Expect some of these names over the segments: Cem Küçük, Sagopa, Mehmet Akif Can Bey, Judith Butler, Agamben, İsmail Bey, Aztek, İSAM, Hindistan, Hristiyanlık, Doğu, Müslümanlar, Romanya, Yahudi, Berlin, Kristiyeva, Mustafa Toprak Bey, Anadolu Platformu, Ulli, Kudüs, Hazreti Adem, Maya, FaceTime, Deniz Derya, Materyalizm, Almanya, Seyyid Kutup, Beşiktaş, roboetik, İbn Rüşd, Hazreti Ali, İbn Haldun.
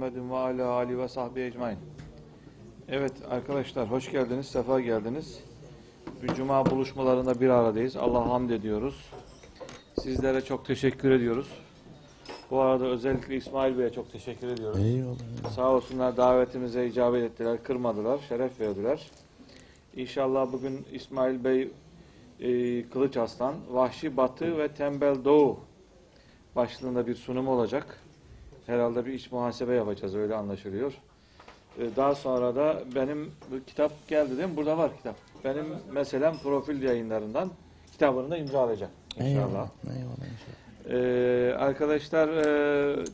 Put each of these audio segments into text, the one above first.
Ve ala ali ve sahbi ecmaîn. Evet arkadaşlar, hoş geldiniz, sefa geldiniz. Bir cuma buluşmalarında bir aradayız. Allah'a hamd ediyoruz. Sizlere çok teşekkür ediyoruz. Bu arada özellikle İsmail Bey'e çok teşekkür ediyoruz. Eyvallah. Sağ olsunlar, davetimize icabet ettiler, kırmadılar, şeref verdiler. İnşallah bugün İsmail Bey Kılıç Aslan, Vahşi Batı ve Tembel Doğu başlığında bir sunum olacak. Herhalde bir iç muhasebe yapacağız, öyle anlaşılıyor. Daha sonra da benim kitap geldi değil mi? Burada var kitap. Benim meselem Profil Yayınlarından kitabını da imzalayacağım inşallah. Eyvallah, eyvallah. Arkadaşlar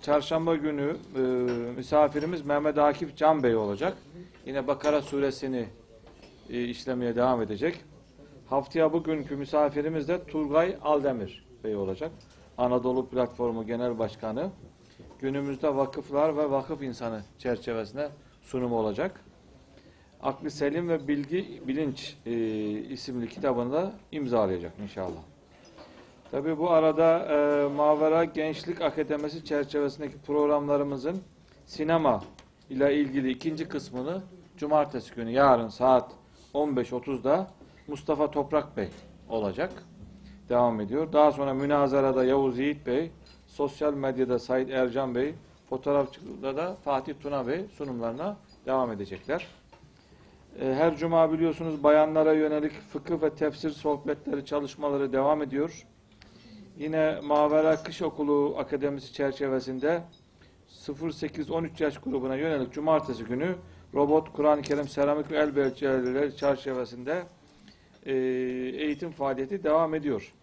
çarşamba günü misafirimiz Mehmet Akif Can Bey olacak. Yine Bakara suresini işlemeye devam edecek. Haftaya bugünkü misafirimiz de Turgay Aldemir Bey olacak. Anadolu Platformu Genel Başkanı. Günümüzde vakıflar ve vakıf insanı çerçevesinde sunum olacak. Akli Selim ve Bilgi Bilinç isimli kitabını da imzalayacak inşallah. Tabii bu arada Mavera Gençlik Akademisi çerçevesindeki programlarımızın sinema ile ilgili ikinci kısmını cumartesi günü yarın saat 15.30'da Mustafa Toprak Bey olacak. Devam ediyor. Daha sonra Münazara'da Yavuz Yiğit Bey, sosyal medyada Said Ercan Bey, fotoğrafçılıkta da Fatih Tuna Bey sunumlarına devam edecekler. Her cuma biliyorsunuz bayanlara yönelik fıkıh ve tefsir sohbetleri, çalışmaları devam ediyor. Yine Mavera Kış Okulu Akademisi çerçevesinde 0-8-13 yaş grubuna yönelik cumartesi günü robot, Kur'an-ı Kerim, seramik ve el becerileri çerçevesinde eğitim faaliyeti devam ediyor.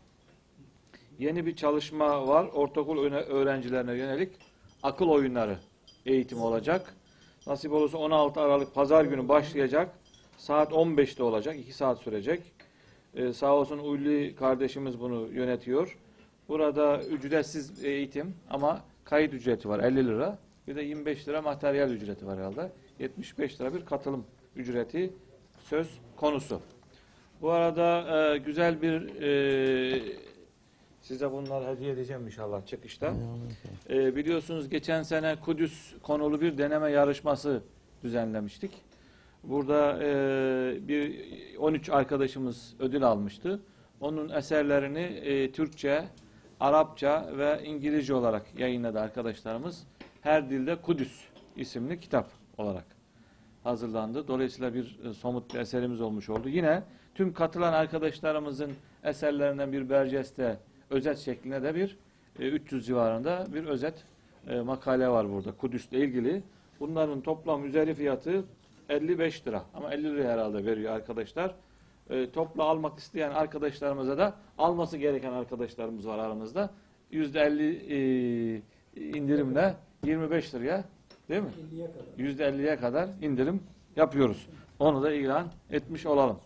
Yeni bir çalışma var. Ortaokul öğrencilerine yönelik akıl oyunları eğitimi olacak. Nasip olursa 16 Aralık Pazar günü başlayacak. Saat 15'te olacak. 2 saat sürecek. Sağ olsun Ulli kardeşimiz bunu yönetiyor. Burada ücretsiz eğitim ama kayıt ücreti var 50 lira. Bir de 25 lira materyal ücreti var herhalde. 75 lira bir katılım ücreti söz konusu. Bu arada güzel bir size bunları hediye edeceğim inşallah çıkışta. Biliyorsunuz geçen sene Kudüs konulu bir deneme yarışması düzenlemiştik. Burada bir 13 arkadaşımız ödül almıştı. Onun eserlerini Türkçe, Arapça ve İngilizce olarak yayınladı arkadaşlarımız. Her dilde Kudüs isimli kitap olarak hazırlandı. Dolayısıyla bir somut bir eserimiz olmuş oldu. Yine tüm katılan arkadaşlarımızın eserlerinden bir berceste, özet şeklinde de bir 300 civarında bir özet makale var burada Kudüs'le ilgili. Bunların toplam üzeri fiyatı 55 lira. Ama 50 lira herhalde veriyor arkadaşlar. Toplu almak isteyen arkadaşlarımıza da, alması gereken arkadaşlarımız var aramızda. %50 indirimle 25 liraya değil mi? %50'ye kadar indirim yapıyoruz. Onu da ilan etmiş olalım.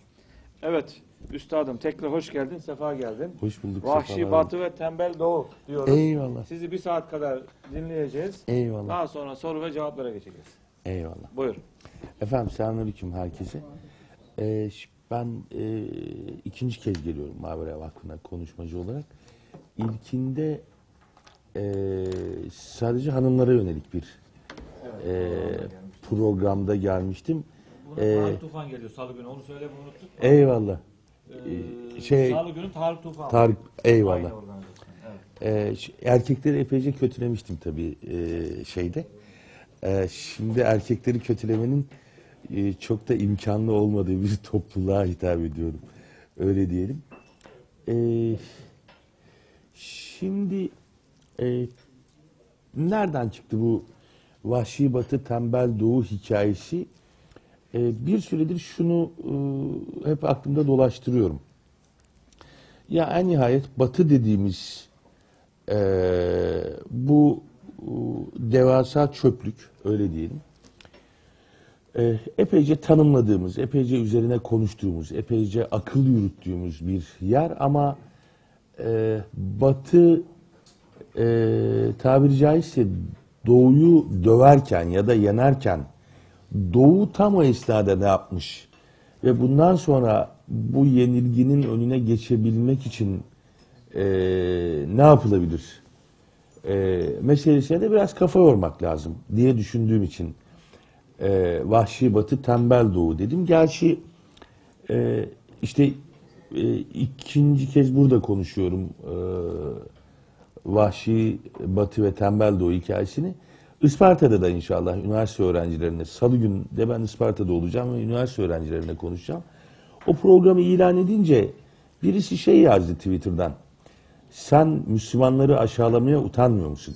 Evet. Üstadım tekrar hoş geldin, sefa geldin. Hoş bulduk. Vahşi Batı ve Tembel Doğu diyoruz. Eyvallah. Sizi bir saat kadar dinleyeceğiz. Eyvallah. Daha sonra soru ve cevaplara geçeceğiz. Eyvallah. Buyur. Efendim selamünaleyküm herkese. Ben ikinci kez geliyorum Mavera Vakfı'na konuşmacı olarak. İlkinde sadece hanımlara yönelik bir programda gelmiştim. Tarık Tufan geliyor salı günü, onu söyle, bunu unuttuk. Eyvallah. Salı günü Tarık Tufan. Tarık, eyvallah. Evet. Erkekleri epeyce kötülemiştim tabii şeyde. Şimdi erkekleri kötülemenin çok da imkanlı olmadığı bir topluluğa hitap ediyorum. Öyle diyelim. Şimdi nereden çıktı bu Vahşi Batı Tembel Doğu hikayesi? Bir süredir şunu hep aklımda dolaştırıyorum. Ya en nihayet Batı dediğimiz bu devasa çöplük, öyle diyelim. Epeyce tanımladığımız, epeyce üzerine konuştuğumuz, epeyce akıl yürüttüğümüz bir yer ama Batı tabiri caizse Doğu'yu döverken ya da yenerken Doğu tam o esnada ne yapmış ve bundan sonra bu yenilginin önüne geçebilmek için ne yapılabilir meselesine de biraz kafa yormak lazım diye düşündüğüm için vahşi batı, tembel doğu dedim. Gerçi işte ikinci kez burada konuşuyorum vahşi batı ve tembel doğu hikayesini. İsparta'da da inşallah üniversite öğrencilerine, salı günü de ben İsparta'da olacağım ve üniversite öğrencilerine konuşacağım. O programı ilan edince birisi şey yazdı Twitter'dan. Sen Müslümanları aşağılamaya utanmıyor musun?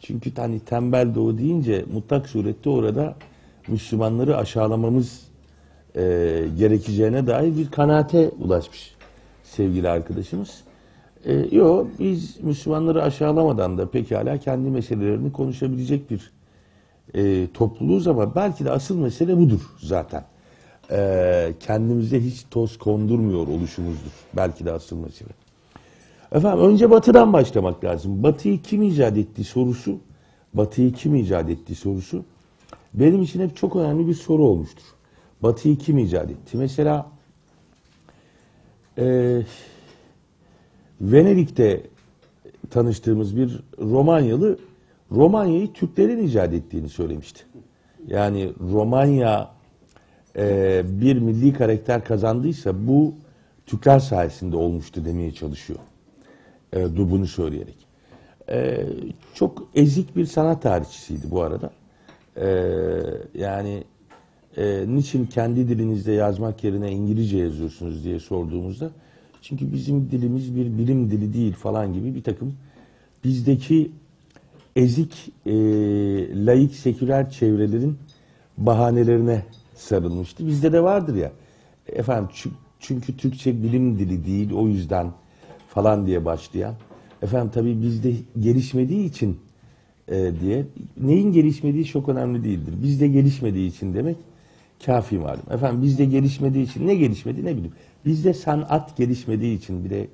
Çünkü hani tembel doğu deyince mutlak surette orada Müslümanları aşağılamamız gerekeceğine dair bir kanaate ulaşmış sevgili arkadaşımız. Yok, biz Müslümanları aşağılamadan da pekala kendi meselelerini konuşabilecek bir topluluğuz ama belki de asıl mesele budur zaten. Kendimize hiç toz kondurmuyor oluşumuzdur. Belki de asıl mesele. Efendim, önce Batı'dan başlamak lazım. Batı'yı kim icat etti sorusu, benim için hep çok önemli bir soru olmuştur. Batı'yı kim icat etti? Mesela Venedik'te tanıştığımız bir Romanyalı, Romanya'yı Türklerin icat ettiğini söylemişti. Yani Romanya bir milli karakter kazandıysa bu Türkler sayesinde olmuştu demeye çalışıyor. Bunu söyleyerek. Çok ezik bir sanat tarihçisiydi bu arada. Yani niçin kendi dilinizde yazmak yerine İngilizce yazıyorsunuz diye sorduğumuzda, çünkü bizim dilimiz bir bilim dili değil falan gibi bir takım bizdeki ezik laik seküler çevrelerin bahanelerine sarılmıştı. Bizde de vardır ya efendim, çünkü Türkçe bilim dili değil o yüzden falan diye başlayan. Efendim tabii bizde gelişmediği için diye. Neyin gelişmediği çok önemli değildir. Bizde gelişmediği için demek kafi malum. Efendim bizde gelişmediği için, ne gelişmedi ne bileyim. Bizde sanat gelişmediği için, bir de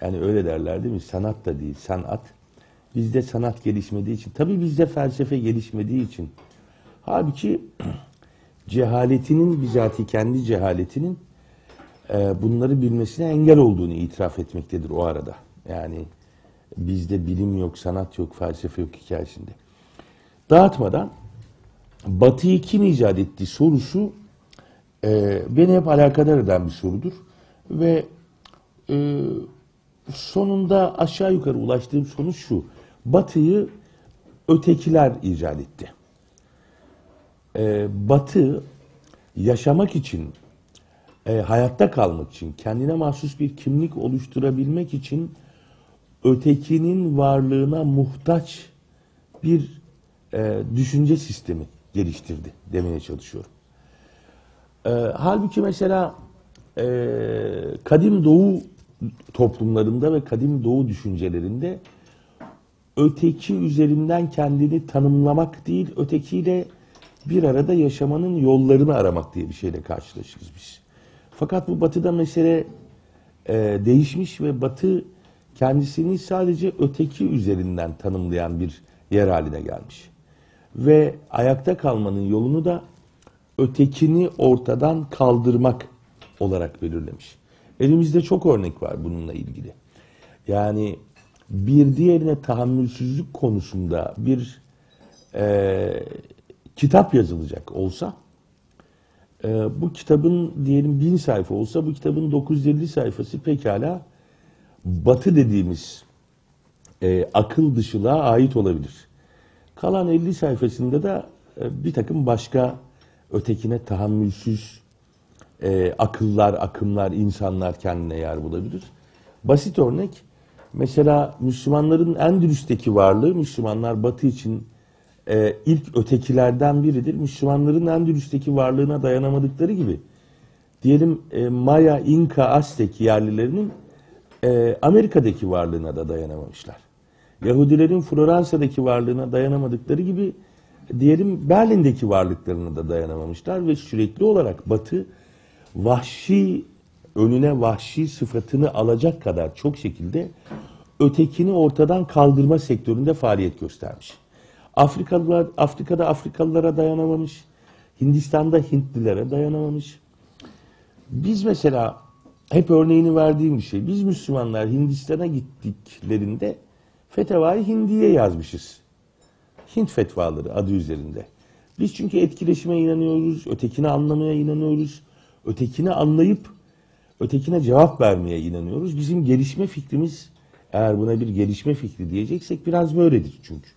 yani öyle derler değil mi? Sanat da değil, sanat. Bizde sanat gelişmediği için. Tabii bizde felsefe gelişmediği için. Halbuki cehaletinin, bizatihi kendi cehaletinin bunları bilmesine engel olduğunu itiraf etmektedir o arada. Yani bizde bilim yok, sanat yok, felsefe yok hikayesinde. Dağıtmadan Batı'yı kim icat etti sorusu beni hep alakadar eden bir sorudur. Ve sonunda aşağı yukarı ulaştığım sonuç şu. Batı'yı ötekiler icat etti. Batı yaşamak için, hayatta kalmak için, kendine mahsus bir kimlik oluşturabilmek için ötekinin varlığına muhtaç bir düşünce sistemi geliştirdi demeye çalışıyorum. Halbuki mesela kadim doğu toplumlarında ve kadim doğu düşüncelerinde öteki üzerinden kendini tanımlamak değil, ötekiyle bir arada yaşamanın yollarını aramak diye bir şeyle karşılaşırız biz. Fakat bu Batı'da mesele değişmiş ve Batı kendisini sadece öteki üzerinden tanımlayan bir yer haline gelmiş. Ve ayakta kalmanın yolunu da ötekini ortadan kaldırmak olarak belirlemiş. Elimizde çok örnek var bununla ilgili. Yani bir diğerine tahammülsüzlük konusunda bir kitap yazılacak olsa, bu kitabın diyelim 1000 sayfa olsa, bu kitabın 950 sayfası pekala Batı dediğimiz akıl dışılığa ait olabilir. Kalan 50 sayfasında da bir takım başka ötekine tahammülsüz akıllar, akımlar, insanlar kendine yer bulabilir. Basit örnek, mesela Müslümanların Endülüs'teki varlığı, Müslümanlar Batı için ilk ötekilerden biridir. Müslümanların Endülüs'teki varlığına dayanamadıkları gibi, diyelim Maya, İnka, Aztek yerlilerinin Amerika'daki varlığına da dayanamamışlar. Yahudilerin Floransa'daki varlığına dayanamadıkları gibi, diyelim Berlin'deki varlıklarına da dayanamamışlar ve sürekli olarak Batı vahşi, önüne vahşi sıfatını alacak kadar çok şekilde ötekini ortadan kaldırma sektöründe faaliyet göstermiş. Afrika'da Afrikalılara dayanamamış, Hindistan'da Hintlilere dayanamamış. Biz mesela hep örneğini verdiğim bir şey, biz Müslümanlar Hindistan'a gittiklerinde Fetvayı Hindi'ye yazmışız. Hint fetvaları adı üzerinde. Biz çünkü etkileşime inanıyoruz, ötekini anlamaya inanıyoruz, ötekini anlayıp ötekine cevap vermeye inanıyoruz. Bizim gelişme fikrimiz, eğer buna bir gelişme fikri diyeceksek biraz böyledir çünkü.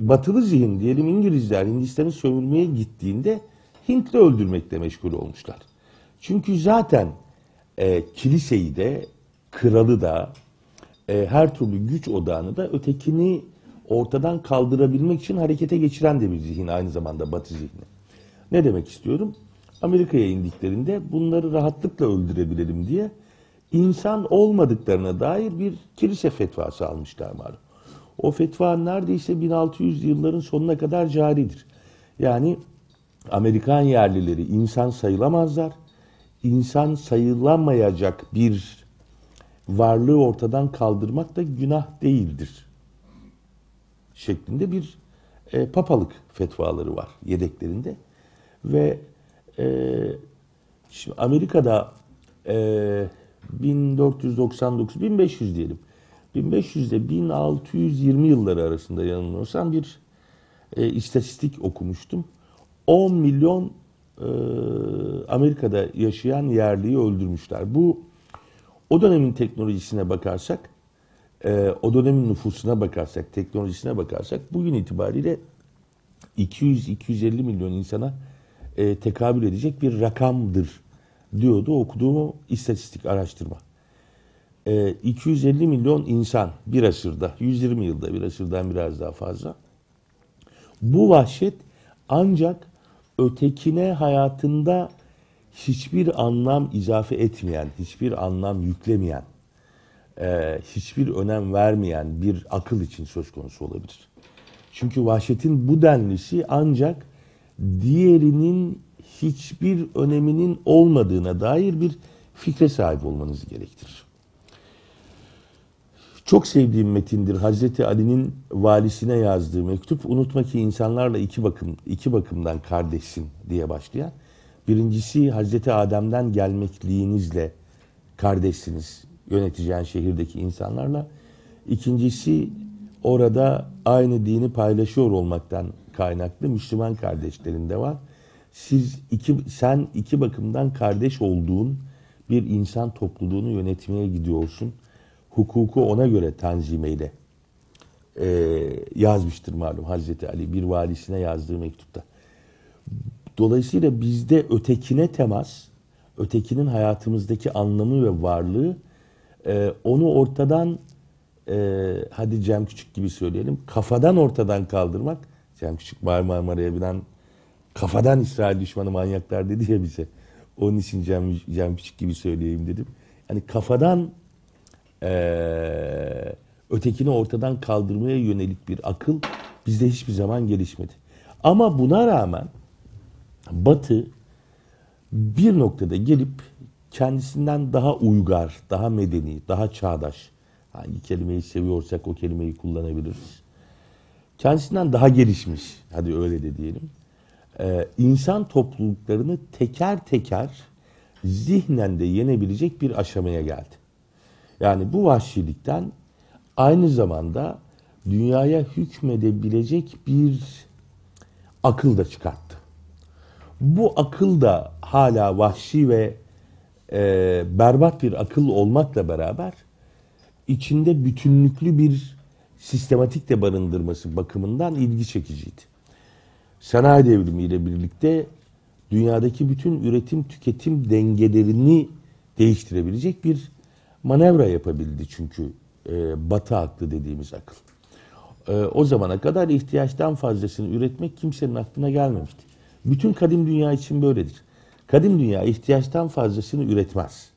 Batılı zihin diyelim, İngilizler Hindistan'ı sömürmeye gittiğinde Hintli öldürmekle meşgul olmuşlar. Çünkü zaten kiliseyi de, kralı da, her türlü güç odağını da ötekini ortadan kaldırabilmek için harekete geçiren de bir zihin aynı zamanda Batı zihni. Ne demek istiyorum? Amerika'ya indiklerinde bunları rahatlıkla öldürebilelim diye insan olmadıklarına dair bir kilise fetvası almışlar malum. O fetva neredeyse 1600'lü yılların sonuna kadar caridir. Yani Amerikan yerlileri insan sayılamazlar. İnsan sayılamayacak bir varlığı ortadan kaldırmak da günah değildir şeklinde bir papalık fetvaları var yedeklerinde. Ve şimdi Amerika'da 1499-1500 diyelim. 1500 ile 1620 yılları arasında yanılmıyorsam bir istatistik okumuştum. 10 milyon Amerika'da yaşayan yerliyi öldürmüşler. Bu o dönemin teknolojisine bakarsak, o dönemin nüfusuna bakarsak, teknolojisine bakarsak bugün itibariyle 200-250 milyon insana tekabül edecek bir rakamdır diyordu okuduğum istatistik araştırma. 250 milyon insan bir asırda, 120 yılda, bir asırdan biraz daha fazla. Bu vahşet ancak ötekine hayatında hiçbir anlam izafe etmeyen, hiçbir anlam yüklemeyen, hiçbir önem vermeyen bir akıl için söz konusu olabilir. Çünkü vahşetin bu denlisi ancak diğerinin hiçbir öneminin olmadığına dair bir fikre sahip olmanız gerektirir. Çok sevdiğim metindir Hazreti Ali'nin valisine yazdığı mektup. Unutma ki insanlarla iki bakımdan kardeşsin diye başlayan. Birincisi Hazreti Adem'den gelmekliğinizle kardeşsiniz yöneteceğin şehirdeki insanlarla. İkincisi orada aynı dini paylaşıyor olmaktan kaynaklı Müslüman kardeşlerinde var. Sen iki bakımdan kardeş olduğun bir insan topluluğunu yönetmeye gidiyorsun. Hukuku ona göre tanzim eyle yazmıştır malum Hazreti Ali bir valisine yazdığı mektupta. Dolayısıyla bizde ötekine temas, ötekinin hayatımızdaki anlamı ve varlığı onu ortadan, hadi Cem Küçük gibi söyleyelim, kafadan ortadan kaldırmak. Cem Küçük Marmara'ya binen kafadan İsrail düşmanı manyaklar dedi ya bize. Onun için Cem Küçük gibi söyleyeyim dedim. Yani kafadan ötekini ortadan kaldırmaya yönelik bir akıl bizde hiçbir zaman gelişmedi. Ama buna rağmen Batı bir noktada gelip kendisinden daha uygar, daha medeni, daha çağdaş, hangi kelimeyi seviyorsak o kelimeyi kullanabiliriz, kendisinden daha gelişmiş, hadi öyle de diyelim, insan topluluklarını teker teker zihnen de yenebilecek bir aşamaya geldi. Yani bu vahşilikten aynı zamanda dünyaya hükmedebilecek bir akıl da çıkarttı. Bu akıl da hala vahşi ve berbat bir akıl olmakla beraber içinde bütünlüklü bir sistematik de barındırması bakımından ilgi çekiciydi. Sanayi devrimiyle birlikte dünyadaki bütün üretim-tüketim dengelerini değiştirebilecek bir manevra yapabildi çünkü Batı aklı dediğimiz akıl. O zamana kadar ihtiyaçtan fazlasını üretmek kimsenin aklına gelmemişti. Bütün kadim dünya için böyledir. Kadim dünya ihtiyaçtan fazlasını üretmez.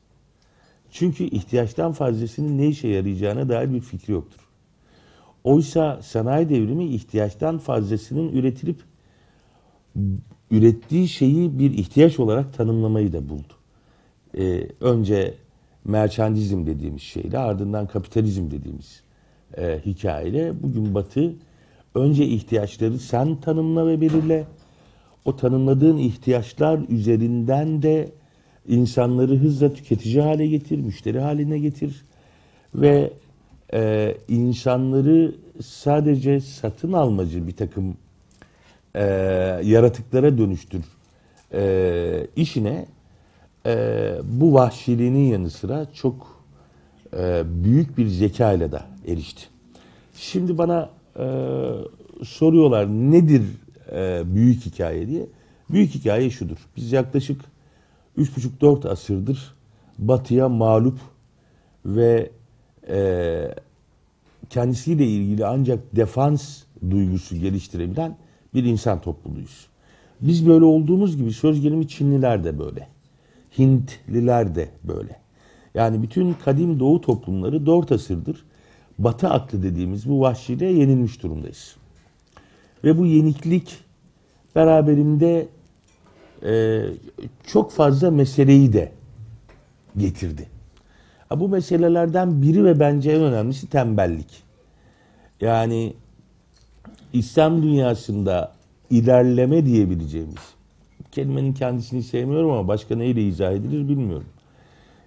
Çünkü ihtiyaçtan fazlasının ne işe yarayacağına dair bir fikri yoktur. Oysa sanayi devrimi ihtiyaçtan fazlasının üretilip ürettiği şeyi bir ihtiyaç olarak tanımlamayı da buldu. Önce merchandizm dediğimiz şeyle ardından kapitalizm dediğimiz hikayeyle bugün Batı önce ihtiyaçları sen tanımla ve belirle. O tanımladığın ihtiyaçlar üzerinden de insanları hızla tüketici hale getir, müşteri haline getir ve insanları sadece satın almacı bir takım yaratıklara dönüştür işine bu vahşiliğinin yanı sıra çok büyük bir zeka ile de erişti. Şimdi bana soruyorlar nedir büyük hikaye diye. Büyük hikaye şudur. Biz yaklaşık 3,5-4 asırdır Batı'ya mağlup ve kendisiyle ilgili ancak defans duygusu geliştirebilen bir insan topluluğuyuz. Biz böyle olduğumuz gibi söz gelimi Çinliler de böyle. Hintliler de böyle. Yani bütün kadim Doğu toplumları 4 asırdır Batı aklı dediğimiz bu vahşiliğe yenilmiş durumdayız. Ve bu yeniklik beraberinde çok fazla meseleyi de getirdi. Bu meselelerden biri ve bence en önemlisi tembellik. Yani İslam dünyasında ilerleme diyebileceğimiz, kelimenin kendisini sevmiyorum ama başka neyle izah edilir bilmiyorum.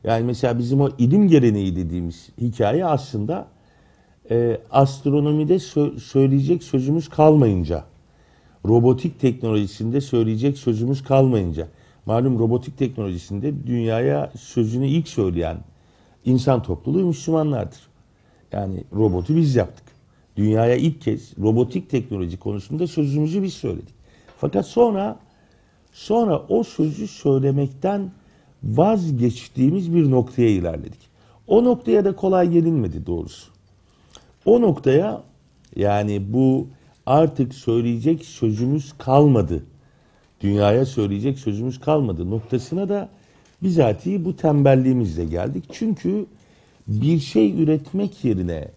Yani mesela bizim o ilim geleneği dediğimiz hikaye aslında astronomide söyleyecek sözümüz kalmayınca, robotik teknolojisinde söyleyecek sözümüz kalmayınca, malum robotik teknolojisinde dünyaya sözünü ilk söyleyen İnsan topluluğu Müslümanlardır. Yani robotu biz yaptık. Dünyaya ilk kez robotik teknoloji konusunda sözümüzü biz söyledik. Fakat sonra o sözü söylemekten vazgeçtiğimiz bir noktaya ilerledik. O noktaya da kolay gelinmedi doğrusu. O noktaya, yani bu artık söyleyecek sözümüz kalmadı, dünyaya söyleyecek sözümüz kalmadı noktasına da bizatihi bu tembelliğimizle geldik. Çünkü bir şey üretmek yerine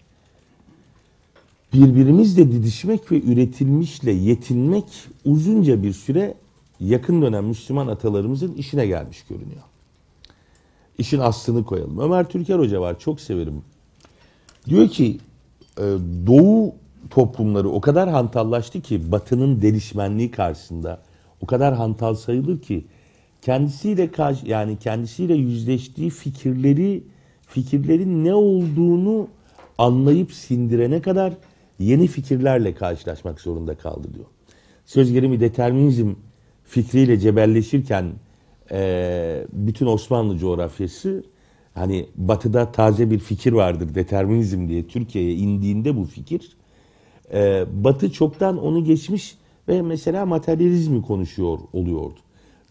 birbirimizle didişmek ve üretilmişle yetinmek uzunca bir süre yakın dönem Müslüman atalarımızın işine gelmiş görünüyor. İşin aslını koyalım. Ömer Türker Hoca var, çok severim. Diyor ki Doğu toplumları o kadar hantallaştı ki Batı'nın delişmenliği karşısında o kadar hantal sayılır ki kendisiyle yüzleştiği fikirlerin ne olduğunu anlayıp sindirene kadar yeni fikirlerle karşılaşmak zorunda kaldı diyor. Söz gelimi determinizm fikriyle cebelleşirken bütün Osmanlı coğrafyası, hani Batı'da taze bir fikir vardır determinizm diye, Türkiye'ye indiğinde bu fikir Batı çoktan onu geçmiş ve mesela materyalizmi konuşuyor oluyordu.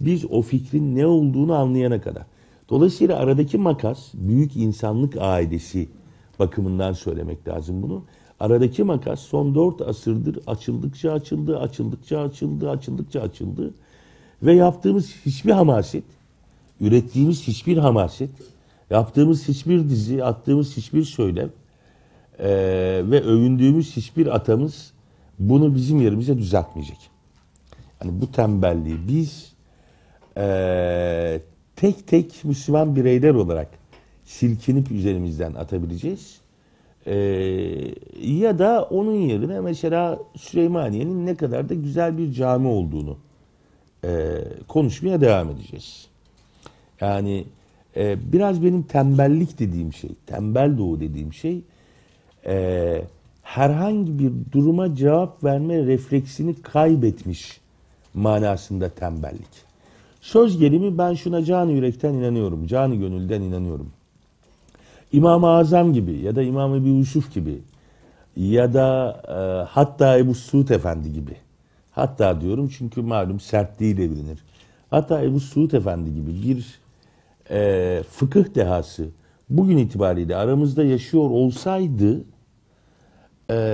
Biz o fikrin ne olduğunu anlayana kadar. Dolayısıyla aradaki makas, büyük insanlık ailesi bakımından söylemek lazım bunu. Aradaki makas son 4 asırdır açıldıkça açıldı. Ve yaptığımız hiçbir hamaset, ürettiğimiz hiçbir hamaset, yaptığımız hiçbir dizi, attığımız hiçbir söylem ve övündüğümüz hiçbir atamız bunu bizim yerimize düzeltmeyecek. Yani bu tembelliği biz tek tek Müslüman bireyler olarak silkinip üzerimizden atabileceğiz. Ya da onun yerine mesela Süleymaniye'nin ne kadar da güzel bir cami olduğunu konuşmaya devam edeceğiz. Yani biraz benim tembellik dediğim şey, tembel Doğu dediğim şey herhangi bir duruma cevap verme refleksini kaybetmiş manasında tembellik. Söz gelimi ben şuna canı yürekten inanıyorum, canı gönülden inanıyorum. İmam-ı Azam gibi ya da İmam-ı Ebu Yusuf gibi ya da hatta Ebu Suud Efendi gibi. Hatta diyorum çünkü malum sertliğiyle bilinir. Hatta Ebu Suud Efendi gibi bir fıkıh dehası bugün itibariyle aramızda yaşıyor olsaydı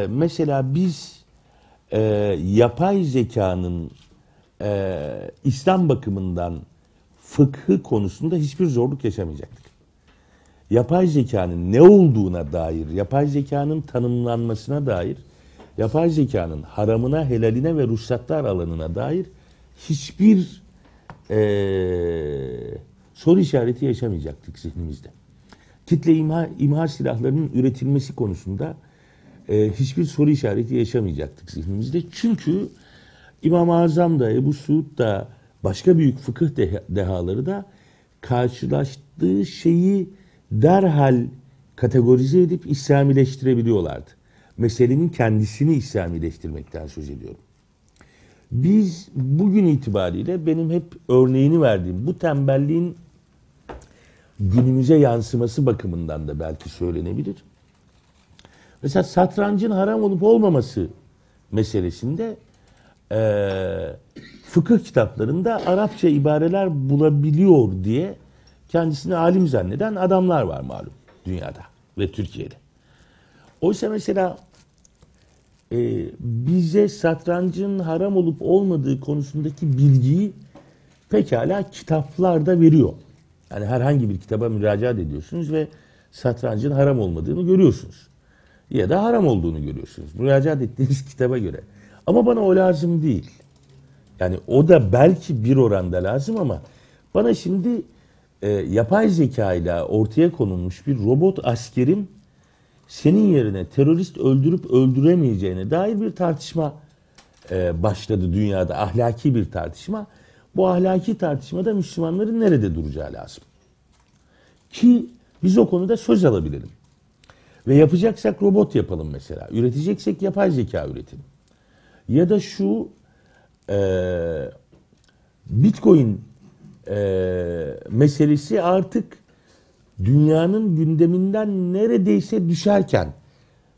mesela biz yapay zekanın İslam bakımından fıkhı konusunda hiçbir zorluk yaşamayacaktık. Yapay zekanın ne olduğuna dair, yapay zekanın tanımlanmasına dair, yapay zekanın haramına, helaline ve ruhsatlar alanına dair hiçbir soru işareti yaşamayacaktık zihnimizde. Kitle imha silahlarının üretilmesi konusunda hiçbir soru işareti yaşamayacaktık zihnimizde. Çünkü İmam-ı Azam da, Ebu Suud da, başka büyük fıkıh dehaları da karşılaştığı şeyi derhal kategorize edip İslamileştirebiliyorlardı. Meselenin kendisini İslamileştirmekten söz ediyorum. Biz bugün itibariyle benim hep örneğini verdiğim bu tembelliğin günümüze yansıması bakımından da belki söylenebilir. Mesela satrancın haram olup olmaması meselesinde fıkıh kitaplarında Arapça ibareler bulabiliyor diye kendisini alim zanneden adamlar var malum dünyada ve Türkiye'de. Oysa mesela bize satrancın haram olup olmadığı konusundaki bilgiyi pekala kitaplarda veriyor. Yani herhangi bir kitaba müracaat ediyorsunuz ve satrancın haram olmadığını görüyorsunuz. Ya da haram olduğunu görüyorsunuz. Müracaat ettiğiniz kitaba göre. Ama bana o lazım değil. Yani o da belki bir oranda lazım ama bana şimdi yapay zeka ile ortaya konulmuş bir robot askerin senin yerine terörist öldürüp öldüremeyeceğine dair bir tartışma başladı dünyada. Ahlaki bir tartışma. Bu ahlaki tartışmada Müslümanların nerede duracağı lazım. Ki biz o konuda söz alabilelim. Ve yapacaksak robot yapalım mesela. Üreteceksek yapay zeka üretelim. Ya da şu Bitcoin meselesi artık dünyanın gündeminden neredeyse düşerken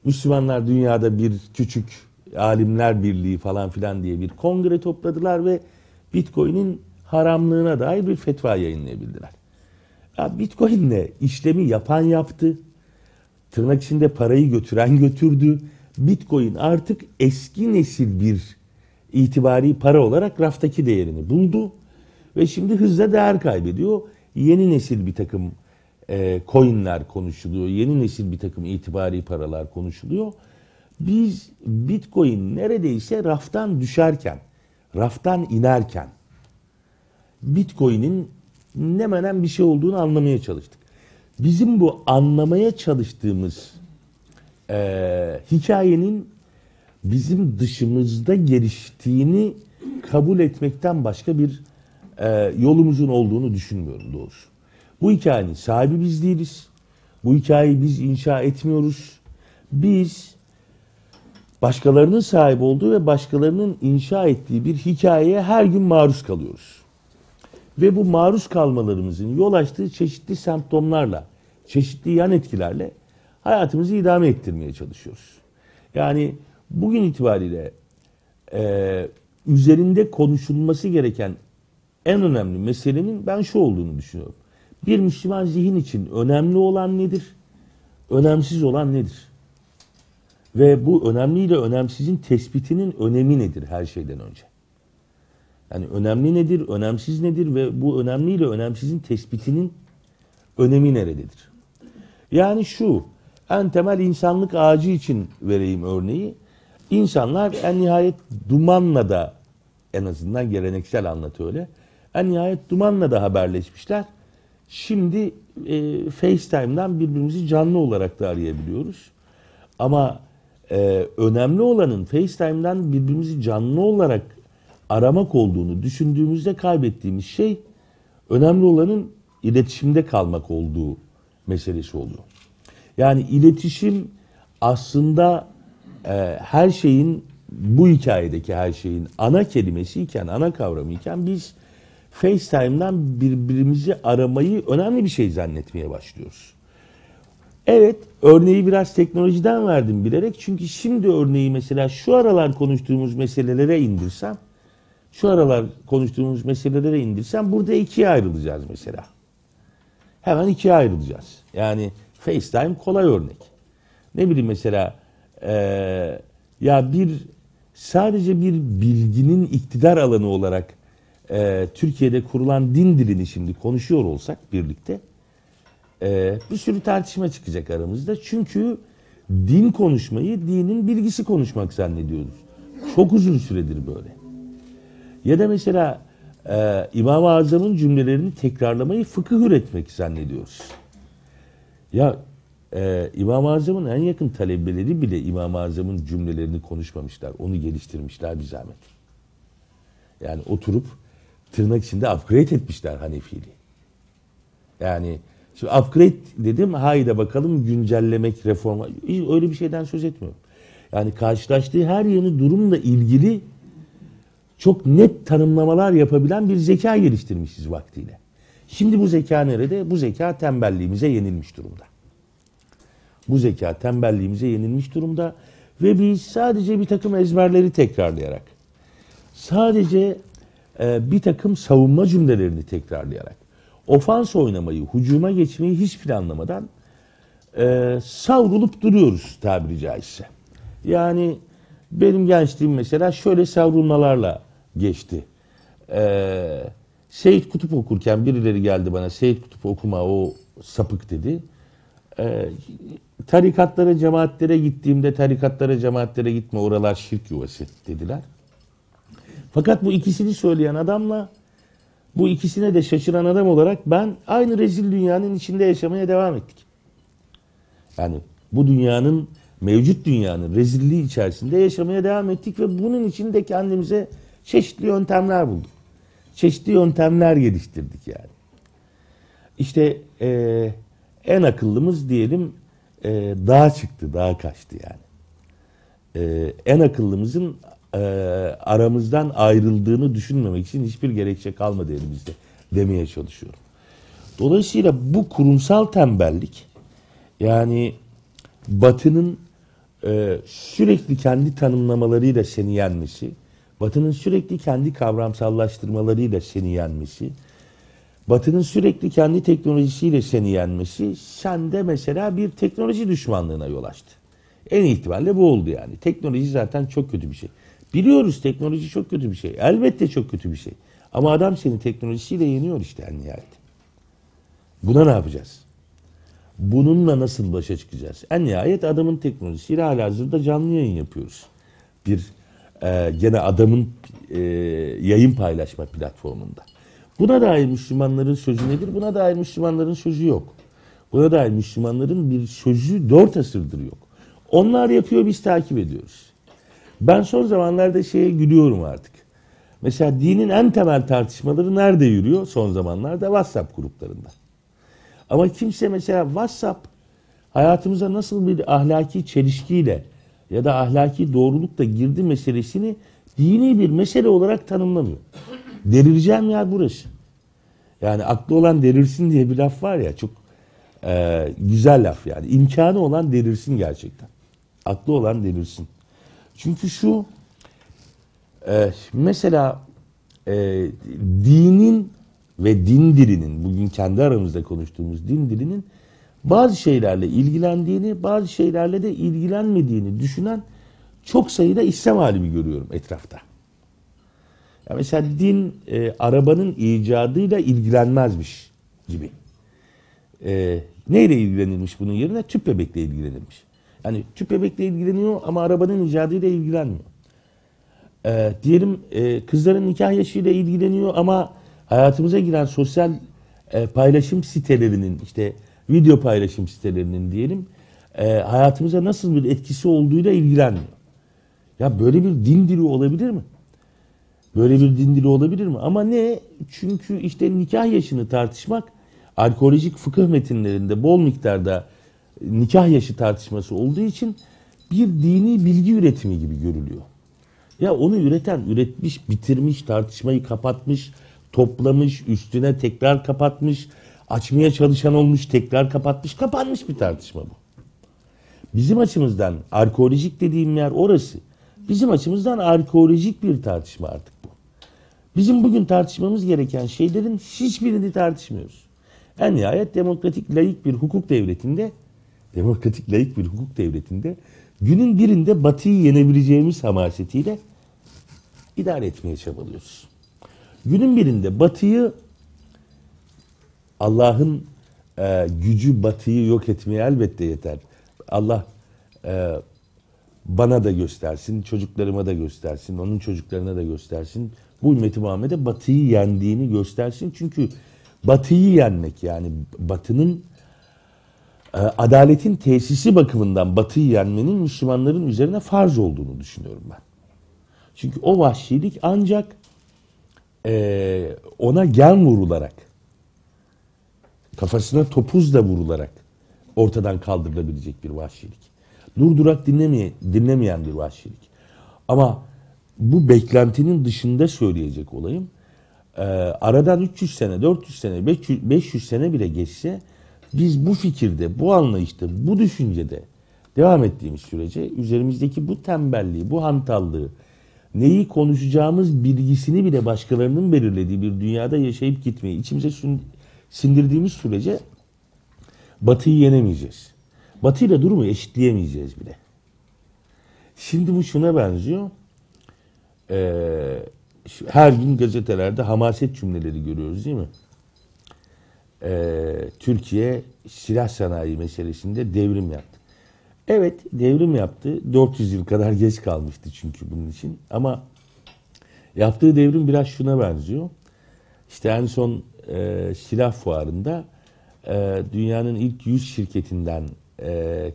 Müslümanlar dünyada bir küçük alimler birliği falan filan diye bir kongre topladılar ve Bitcoin'in haramlığına dair bir fetva yayınlayabildiler. Ya Bitcoin'le işlemi yapan yaptı. Tırnak içinde parayı götüren götürdü. Bitcoin artık eski nesil bir itibari para olarak raftaki değerini buldu. Ve şimdi hızla değer kaybediyor. Yeni nesil bir takım coinler konuşuluyor. Yeni nesil bir takım itibari paralar konuşuluyor. Biz Bitcoin neredeyse raftan düşerken, raftan inerken Bitcoin'in ne menen bir şey olduğunu anlamaya çalıştık. Bizim bu anlamaya çalıştığımız hikayenin bizim dışımızda geliştiğini kabul etmekten başka bir yolumuzun olduğunu düşünmüyorum doğrusu. Bu hikayenin sahibi biz değiliz. Bu hikayeyi biz inşa etmiyoruz. Biz başkalarının sahip olduğu ve başkalarının inşa ettiği bir hikayeye her gün maruz kalıyoruz. Ve bu maruz kalmalarımızın yol açtığı çeşitli semptomlarla, çeşitli yan etkilerle hayatımızı idame ettirmeye çalışıyoruz. Yani bugün itibariyle üzerinde konuşulması gereken en önemli meselenin ben şu olduğunu düşünüyorum. Bir Müslüman zihin için önemli olan nedir? Önemsiz olan nedir? Ve bu önemliyle önemsizin tespitinin önemi nedir her şeyden önce? Yani önemli nedir, önemsiz nedir ve bu önemliyle önemsizin tespitinin önemi nerededir? Yani şu, en temel insanlık ağacı için vereyim örneği. İnsanlar en nihayet dumanla da, en azından geleneksel anlatı öyle, en nihayet dumanla da haberleşmişler. Şimdi FaceTime'dan birbirimizi canlı olarak da arayabiliyoruz. Ama önemli olanın FaceTime'dan birbirimizi canlı olarak aramak olduğunu düşündüğümüzde kaybettiğimiz şey, önemli olanın iletişimde kalmak olduğu meselesi oluyor. Yani iletişim aslında her şeyin, bu hikayedeki her şeyin ana kelimesiyken, ana kavramıyken biz FaceTime'dan birbirimizi aramayı önemli bir şey zannetmeye başlıyoruz. Evet, örneği biraz teknolojiden verdim bilerek. Çünkü şimdi örneği mesela şu aralar konuştuğumuz meselelere indirsem, burada ikiye ayrılacağız mesela. Hemen ikiye ayrılacağız. Yani FaceTime kolay örnek. Ne bileyim mesela ya sadece bir bilginin iktidar alanı olarak Türkiye'de kurulan din dilini şimdi konuşuyor olsak birlikte bir sürü tartışma çıkacak aramızda. Çünkü din konuşmayı dinin bilgisi konuşmak zannediyoruz. Çok uzun süredir böyle. Ya da mesela İmam-ı Azam'ın cümlelerini tekrarlamayı fıkıh üretmek zannediyoruz. Ya İmam-ı Azam'ın en yakın talebeleri bile İmam-ı Azam'ın cümlelerini konuşmamışlar. Onu geliştirmişler bir zahmet. Yani oturup tırnak içinde upgrade etmişler Hanefiliği. Yani Şimdi upgrade dedim, haydi bakalım güncellemek, reform. Öyle bir şeyden söz etmiyorum. Yani karşılaştığı her yeni durumla ilgili çok net tanımlamalar yapabilen bir zeka geliştirmişiz vaktiyle. Şimdi bu zeka nerede? Bu zeka tembelliğimize yenilmiş durumda. Bu zeka tembelliğimize yenilmiş durumda ve biz sadece bir takım ezberleri tekrarlayarak, sadece bir takım savunma cümlelerini tekrarlayarak, ofans oynamayı, hücuma geçmeyi hiç planlamadan savrulup duruyoruz tabiri caizse. Yani benim gençliğim mesela şöyle savrulmalarla geçti. Seyyid Kutup okurken birileri geldi bana, Seyyid Kutup okuma, o sapık dedi. Tarikatlara, cemaatlere gittiğimde, tarikatlara, cemaatlere gitme, oralar şirk yuvası dediler. Fakat bu ikisini söyleyen adamla, bu ikisine de şaşıran adam olarak ben aynı rezil dünyanın içinde yaşamaya devam ettik. Yani bu dünyanın, mevcut dünyanın rezilliği içerisinde yaşamaya devam ettik ve bunun için de kendimize çeşitli yöntemler bulduk. Çeşitli yöntemler geliştirdik yani. İşte en akıllımız diyelim dağa çıktı, dağa kaçtı yani. En akıllımızın aramızdan ayrıldığını düşünmemek için hiçbir gerekçe kalmadı elimizde demeye çalışıyorum. Dolayısıyla bu kurumsal tembellik, yani Batı'nın sürekli kendi tanımlamalarıyla seni yenmesi, Batı'nın sürekli kendi kavramsallaştırmalarıyla seni yenmesi, Batı'nın sürekli kendi teknolojisiyle seni yenmesi, sende mesela bir teknoloji düşmanlığına yol açtı. En ihtimalle bu oldu yani. Teknoloji zaten çok kötü bir şey. Biliyoruz teknoloji çok kötü bir şey. Elbette çok kötü bir şey. Ama adam seni teknolojisiyle yeniyor işte en nihayet. Buna ne yapacağız? Bununla nasıl başa çıkacağız? En nihayet adamın teknolojisiyle halihazırda canlı yayın yapıyoruz. Bir gene adamın yayın paylaşma platformunda. Buna dair Müslümanların sözü nedir? Buna dair Müslümanların sözü yok. Buna dair Müslümanların bir sözü 4 asırdır yok. Onlar yapıyor, biz takip ediyoruz. Ben son zamanlarda şeye gülüyorum artık. Mesela dinin en temel tartışmaları nerede yürüyor son zamanlarda? WhatsApp gruplarında. Ama kimse mesela WhatsApp hayatımıza nasıl bir ahlaki çelişkiyle ya da ahlaki doğrulukla girdi meselesini dini bir mesele olarak tanımlamıyor. Delireceğim yer burası. Yani aklı olan delirsin diye bir laf var ya, çok güzel laf yani. İmkanı olan delirsin gerçekten. Aklı olan delirsin. Çünkü şu mesela dinin ve din dilinin, bugün kendi aramızda konuştuğumuz din dilinin bazı şeylerle ilgilendiğini, bazı şeylerle de ilgilenmediğini düşünen çok sayıda İslam alimi görüyorum etrafta. Ya mesela din arabanın icadıyla ilgilenmezmiş gibi. Neyle ilgilenilmiş bunun yerine? Tüp bebekle ilgilenilmiş. Yani tüp bebekle ilgileniyor ama arabanın icadıyla ilgilenmiyor. Diyelim kızların nikah yaşıyla ilgileniyor ama hayatımıza giren sosyal paylaşım sitelerinin, işte video paylaşım sitelerinin diyelim hayatımıza nasıl bir etkisi olduğuyla ilgilenmiyor. Ya böyle bir din dili olabilir mi? Böyle bir din dili olabilir mi? Ama ne? Çünkü işte nikah yaşını tartışmak, arkeolojik fıkıh metinlerinde bol miktarda nikah yaşı tartışması olduğu için bir dini bilgi üretimi gibi görülüyor. Ya onu üreten, üretmiş, bitirmiş, tartışmayı kapatmış, toplamış, üstüne tekrar kapatmış, açmaya çalışan olmuş, tekrar kapatmış, kapanmış bir tartışma bu. Bizim açımızdan arkeolojik dediğim yer orası. Bizim açımızdan arkeolojik bir tartışma artık bu. Bizim bugün tartışmamız gereken şeylerin hiçbirini tartışmıyoruz. En nihayet demokratik, laik bir hukuk devletinde, demokratik, laik bir hukuk devletinde günün birinde Batı'yı yenebileceğimiz hamasetiyle idare etmeye çabalıyoruz. Günün birinde Batı'yı, Allah'ın gücü Batı'yı yok etmeye elbette yeter. Allah bana da göstersin, çocuklarıma da göstersin, onun çocuklarına da göstersin. Bu ümmeti Muhammed'e Batı'yı yendiğini göstersin. Çünkü Batı'yı yenmek, yani Batı'nın adaletin tesisi bakımından Batı'yı yenmenin Müslümanların üzerine farz olduğunu düşünüyorum ben. Çünkü o vahşilik ancak ona gem vurularak kafasına topuzla vurularak ortadan kaldırılabilecek bir vahşilik. Durdurak dinlemeyen bir vahşilik. Ama bu beklentinin dışında söyleyecek olayım, aradan 300 sene, 400 sene, 500 sene bile geçse biz bu fikirde, bu anlayışta, bu düşüncede devam ettiğimiz sürece üzerimizdeki bu tembelliği, bu hantallığı, neyi konuşacağımız bilgisini bile başkalarının belirlediği bir dünyada yaşayıp gitmeyi içimize sindirdiğimiz sürece Batı'yı yenemeyeceğiz. Batı'yla durumu eşitleyemeyeceğiz bile. Şimdi bu şuna benziyor. Her gün gazetelerde hamaset cümleleri görüyoruz değil mi? Türkiye silah sanayi meselesinde devrim yaptı. Evet, devrim yaptı. 400 yıl kadar geç kalmıştı çünkü bunun için. Ama yaptığı devrim biraz şuna benziyor. İşte en son silah fuarında dünyanın ilk 100 şirketinden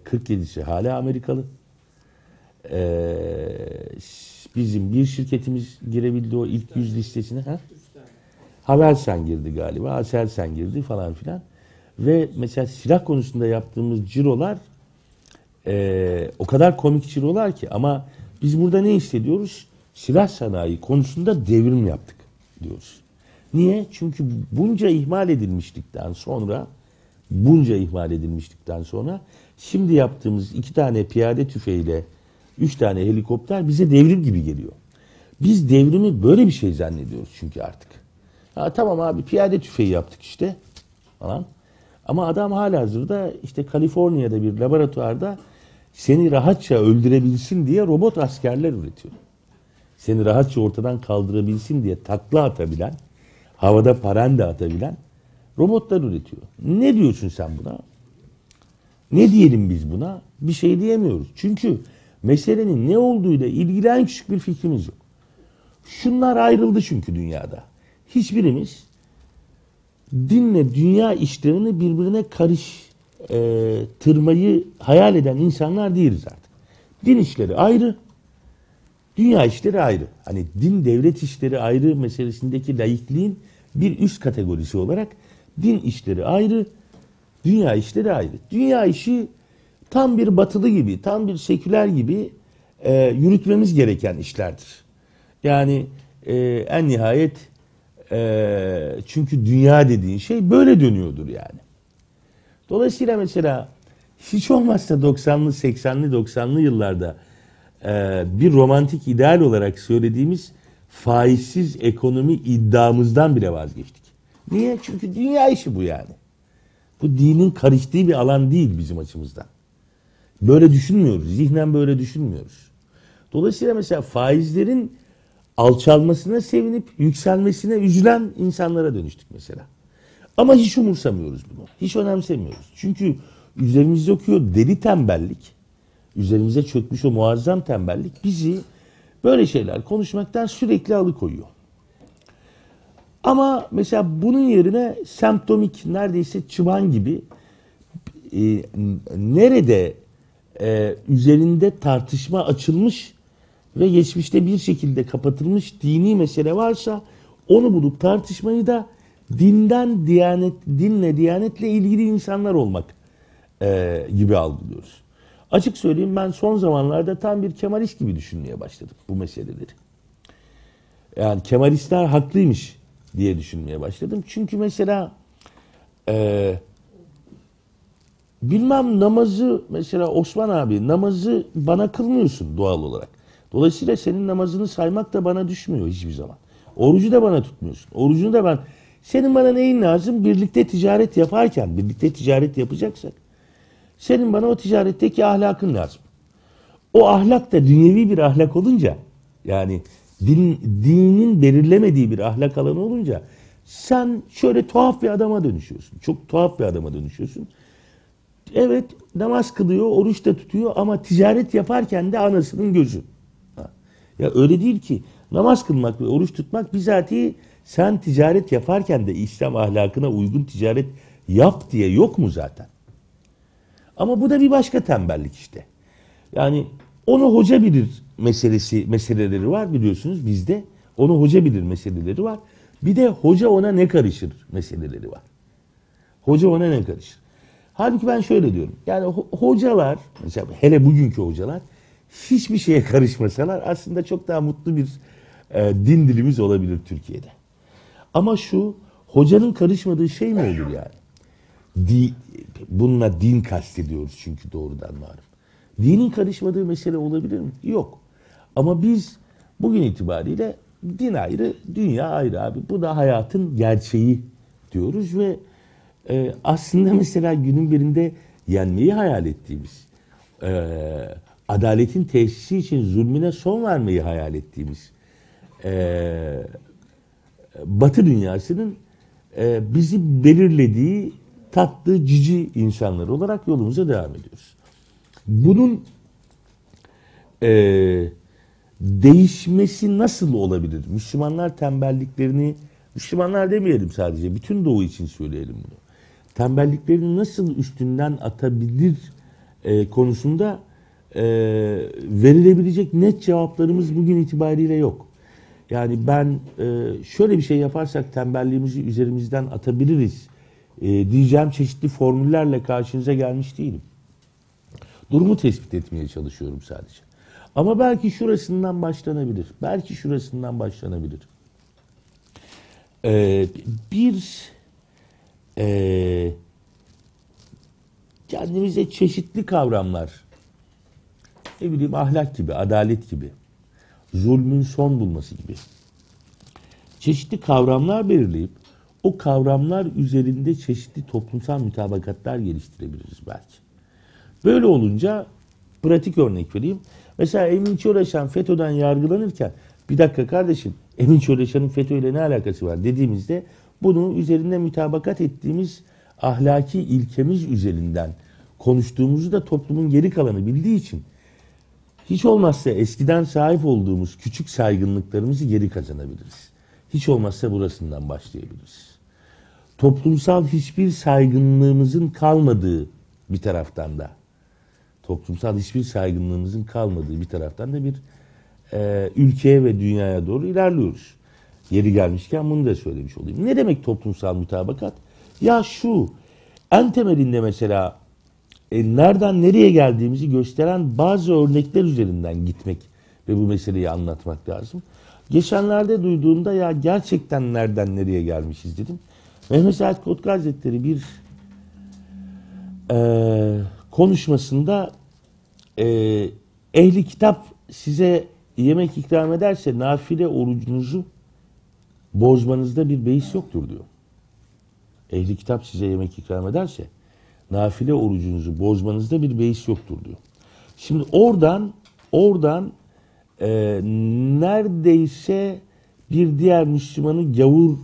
47'si hala Amerikalı. Bizim bir şirketimiz girebildi o ilk 100 listesine. Ha? Havelsan girdi galiba, Aselsan girdi falan filan. Ve mesela silah konusunda yaptığımız cirolar o kadar komik cirolar ki, ama biz burada ne hissediyoruz? Silah sanayi konusunda devrim yaptık diyoruz. Niye? Çünkü bunca ihmal edilmişlikten sonra şimdi yaptığımız 2 tane piyade tüfeğiyle 3 tane helikopter bize devrim gibi geliyor. Biz devrimi böyle bir şey zannediyoruz çünkü artık. Ha, tamam abi, piyade tüfeği yaptık işte falan. Ama adam halihazırda işte Kaliforniya'da bir laboratuvarda seni rahatça öldürebilsin diye robot askerler üretiyor. Seni rahatça ortadan kaldırabilsin diye takla atabilen, havada paranda atabilen robotlar üretiyor. Ne diyorsun sen buna? Ne diyelim biz buna? Bir şey diyemiyoruz. Çünkü meselenin ne olduğuyla ilgili en küçük bir fikrimiz yok. Şunlar ayrıldı çünkü dünyada. Hiçbirimiz dinle dünya işlerini birbirine karıştırmayı hayal eden insanlar değiliz artık. Din işleri ayrı, dünya işleri ayrı. Hani din devlet işleri ayrı meselesindeki laikliğin bir üst kategorisi olarak din işleri ayrı, dünya işleri ayrı. Dünya işi tam bir batılı gibi, tam bir seküler gibi yürütmemiz gereken işlerdir. Yani en nihayet çünkü dünya dediğin şey böyle dönüyordur yani. Dolayısıyla mesela hiç olmazsa 90'lı, 80'li, 90'lı yıllarda bir romantik ideal olarak söylediğimiz faizsiz ekonomi iddiamızdan bile vazgeçtik. Niye? Çünkü dünya işi bu yani. Bu dinin karıştığı bir alan değil bizim açımızdan. Böyle düşünmüyoruz. Zihnen böyle düşünmüyoruz. Dolayısıyla mesela faizlerin alçalmasına sevinip yükselmesine üzülen insanlara dönüştük mesela. Ama hiç umursamıyoruz bunu. Hiç önemsemiyoruz. Çünkü üzerimizde okuyor deli tembellik, üzerimize çökmüş o muazzam tembellik bizi böyle şeyler konuşmaktan sürekli alıkoyuyor. Ama mesela bunun yerine semptomik, neredeyse çıban gibi nerede üzerinde tartışma açılmış ve geçmişte bir şekilde kapatılmış dini mesele varsa onu bulup tartışmayı da dinle diyanetle ilgili insanlar olmak gibi algılıyoruz. Açık söyleyeyim, ben son zamanlarda tam bir Kemalist gibi düşünmeye başladım bu meseleleri. Yani Kemalistler haklıymış diye düşünmeye başladım. Çünkü mesela bilmem namazı, mesela Osman abi namazı bana kılmıyorsun doğal olarak. Dolayısıyla senin namazını saymak da bana düşmüyor hiçbir zaman. Orucu da bana tutmuyorsun. Orucunu da ben... Senin bana neyin lazım? Birlikte ticaret yaparken, birlikte ticaret yapacaksak, senin bana o ticaretteki ahlakın lazım. O ahlak da dünyevi bir ahlak olunca, yani dinin belirlemediği bir ahlak alanı olunca, sen şöyle tuhaf bir adama dönüşüyorsun. Çok tuhaf bir adama dönüşüyorsun. Evet, namaz kılıyor, oruç da tutuyor ama ticaret yaparken de anasının gözü. Ya öyle değil ki. Namaz kılmak ve oruç tutmak bizatihi sen ticaret yaparken de İslam ahlakına uygun ticaret yap diye yok mu zaten? Ama bu da bir başka tembellik işte. Yani onu hoca bilir meseleleri var biliyorsunuz bizde. Onu hoca bilir meseleleri var. Bir de hoca ona ne karışır meseleleri var. Hoca ona ne karışır? Halbuki ben şöyle diyorum. Yani hocalar, mesela hele bugünkü hocalar hiçbir şeye karışmasalar aslında çok daha mutlu bir din dilimiz olabilir Türkiye'de. Ama şu, hocanın karışmadığı şey mi olur yani? Bununla din kastediyoruz çünkü doğrudan varım. Dinin karışmadığı mesele olabilir mi? Yok. Ama biz bugün itibariyle din ayrı, dünya ayrı abi. Bu da hayatın gerçeği diyoruz ve aslında mesela günün birinde yenmeyi hayal ettiğimiz, adaletin tesisi için zulmüne son vermeyi hayal ettiğimiz Batı dünyasının bizi belirlediği tatlı cici insanlar olarak yolumuza devam ediyoruz. Bunun değişmesi nasıl olabilir? Müslümanlar tembelliklerini, Müslümanlar demeyelim sadece, bütün Doğu için söyleyelim bunu. Tembelliklerini nasıl üstünden atabilir konusunda verilebilecek net cevaplarımız bugün itibariyle yok. Yani ben şöyle bir şey yaparsak tembelliğimizi üzerimizden atabiliriz diyeceğim çeşitli formüllerle karşınıza gelmiş değilim. Durumu tespit etmeye çalışıyorum sadece. Ama belki şurasından başlanabilir. Belki şurasından başlanabilir. Kendimize çeşitli kavramlar, ne bileyim ahlak gibi, adalet gibi, zulmün son bulması gibi çeşitli kavramlar belirleyip o kavramlar üzerinde çeşitli toplumsal mütabakatlar geliştirebiliriz belki. Böyle olunca pratik örnek vereyim. Mesela Emin Çoraşan FETÖ'den yargılanırken bir dakika kardeşim Emin Çoraşan'ın FETÖ ile ne alakası var dediğimizde bunu üzerinde mütabakat ettiğimiz ahlaki ilkemiz üzerinden konuştuğumuzu da toplumun geri kalanı bildiği için hiç olmazsa eskiden sahip olduğumuz küçük saygınlıklarımızı geri kazanabiliriz. Hiç olmazsa burasından başlayabiliriz. Toplumsal hiçbir saygınlığımızın kalmadığı bir taraftan da bir ülkeye ve dünyaya doğru ilerliyoruz. Yeri gelmişken bunu da söylemiş olayım. Ne demek toplumsal mutabakat? Ya şu, en temelinde mesela nereden nereye geldiğimizi gösteren bazı örnekler üzerinden gitmek ve bu meseleyi anlatmak lazım. Geçenlerde duyduğumda ya gerçekten nereden nereye gelmişiz dedim. Mehmet Said Kutup Hazretleri bir konuşmasında Ehli Kitap size yemek ikram ederse nafile orucunuzu bozmanızda bir beis yoktur diyor. Ehli Kitap size yemek ikram ederse nafile orucunuzu bozmanızda bir beis yoktur diyor. Şimdi oradan neredeyse bir diğer Müslümanı gavur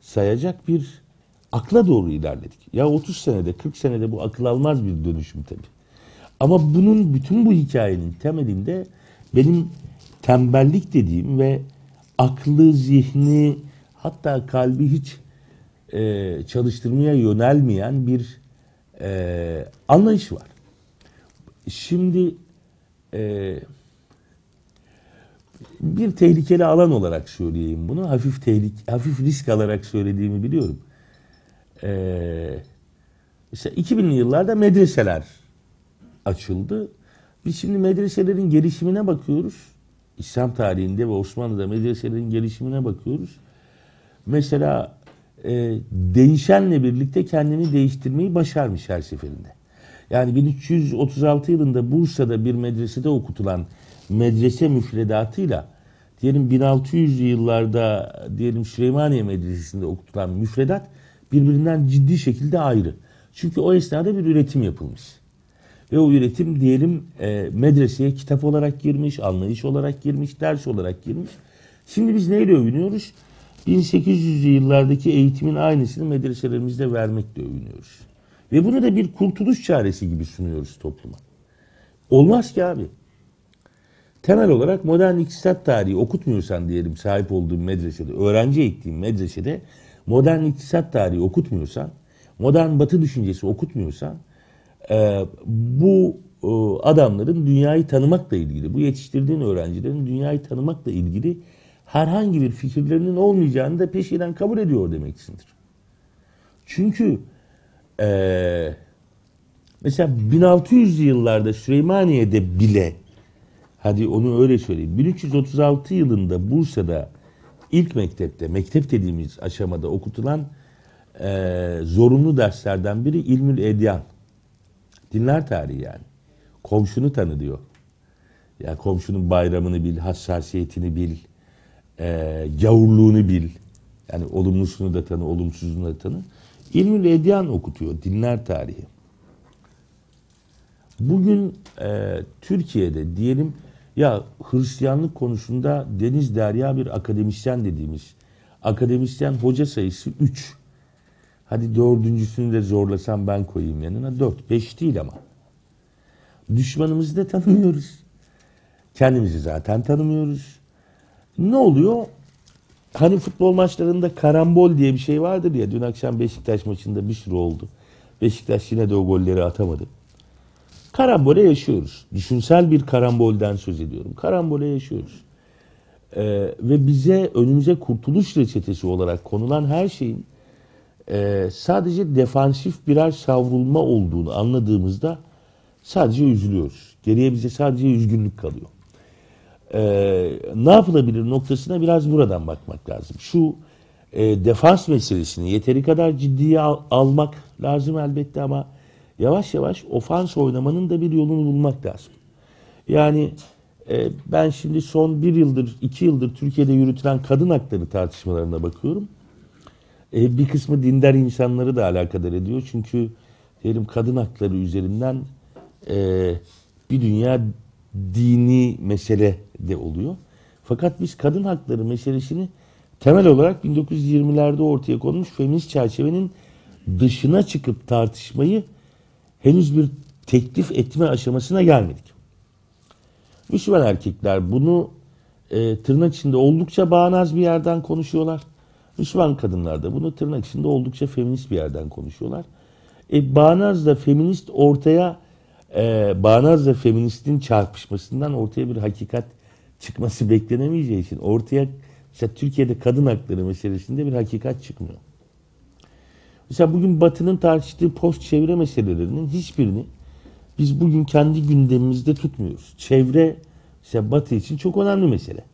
sayacak bir akla doğru ilerledik. Ya 30 senede, 40 senede bu akıl almaz bir dönüşüm tabii. Ama bunun, bütün bu hikayenin temelinde benim tembellik dediğim ve aklı, zihni, hatta kalbi hiç çalıştırmaya yönelmeyen bir anlayış var. Şimdi bir tehlikeli alan olarak söyleyeyim bunu. Hafif risk alarak söylediğimi biliyorum. Mesela 2000'li yıllarda medreseler açıldı. Biz şimdi medreselerin gelişimine bakıyoruz. İslam tarihinde ve Osmanlı'da medreselerin gelişimine bakıyoruz. Mesela değişenle birlikte kendini değiştirmeyi başarmış her seferinde. Yani 1336 yılında Bursa'da bir medresede okutulan medrese müfredatıyla diyelim 1600'lü yıllarda diyelim Süleymaniye Medresesi'nde okutulan müfredat birbirinden ciddi şekilde ayrı. Çünkü o esnada bir üretim yapılmış. Ve o üretim diyelim medreseye kitap olarak girmiş, anlayış olarak girmiş, ders olarak girmiş. Şimdi biz neyle övünüyoruz? 1800'lü yıllardaki eğitimin aynısını medreselerimizde vermekle övünüyoruz. Ve bunu da bir kurtuluş çaresi gibi sunuyoruz topluma. Olmaz ki abi. Temel olarak modern iktisat tarihi okutmuyorsan diyelim sahip olduğun medresede, öğrenci eğittiğin medresede modern iktisat tarihi okutmuyorsan, modern Batı düşüncesi okutmuyorsan bu adamların dünyayı tanımakla ilgili, bu yetiştirdiğin öğrencilerin dünyayı tanımakla ilgili herhangi bir fikirlerinin olmayacağını da peşinden kabul ediyor demeksindir. Çünkü mesela 1600'lü yıllarda Süleymaniye'de bile, hadi onu öyle söyleyeyim, 1336 yılında Bursa'da ilk mektepte, mektep dediğimiz aşamada okutulan zorunlu derslerden biri İlmül Edyan. Dinler tarihi yani. Komşunu tanı diyor. Yani komşunun bayramını bil, hassasiyetini bil, gavurluğunu bil. Yani olumlusunu da tanı, olumsuzunu da tanı. İlmül Edyan okutuyor, dinler tarihi. Bugün Türkiye'de diyelim ya, Hristiyanlık konusunda deniz derya bir akademisyen dediğimiz, akademisyen hoca sayısı 3. Hadi dördüncüsünü de zorlasam ben koyayım yanına. 4-5 değil ama. Düşmanımızı da tanımıyoruz. Kendimizi zaten tanımıyoruz. Ne oluyor? Hani futbol maçlarında karambol diye bir şey vardır ya. Dün akşam Beşiktaş maçında bir sürü oldu. Beşiktaş yine de o golleri atamadı. Karambole yaşıyoruz. Düşünsel bir karambolden söz ediyorum. Karambole yaşıyoruz. Ve bize, önümüze kurtuluş reçetesi olarak konulan her şeyin sadece defansif birer savrulma olduğunu anladığımızda sadece üzülüyoruz. Geriye bize sadece üzgünlük kalıyor. Ne yapılabilir noktasına biraz buradan bakmak lazım. Şu defans meselesini yeteri kadar ciddiye almak lazım elbette, ama yavaş yavaş ofans oynamanın da bir yolunu bulmak lazım. Yani ben şimdi son 1-2 yıldır Türkiye'de yürütülen kadın hakları tartışmalarına bakıyorum. Bir kısmı dindar insanları da alakadar ediyor. Çünkü diyelim kadın hakları üzerinden bir dünya dini mesele de oluyor. Fakat biz kadın hakları meselesini temel olarak 1920'lerde ortaya konmuş feminist çerçevenin dışına çıkıp tartışmayı henüz bir teklif etme aşamasına gelmedik. Müslüman erkekler bunu tırnak içinde oldukça bağnaz bir yerden konuşuyorlar. Müslüman kadınlar da bunu tırnak içinde oldukça feminist bir yerden konuşuyorlar. Bağnazla feminist ortaya, bağnazla feministin çarpışmasından ortaya bir hakikat çıkması beklenemeyeceği için ortaya, mesela Türkiye'de kadın hakları meselesinde bir hakikat çıkmıyor. Mesela bugün Batı'nın tartıştığı post çevre meselelerinin hiçbirini biz bugün kendi gündemimizde tutmuyoruz. Çevre, mesela Batı için çok önemli mesele.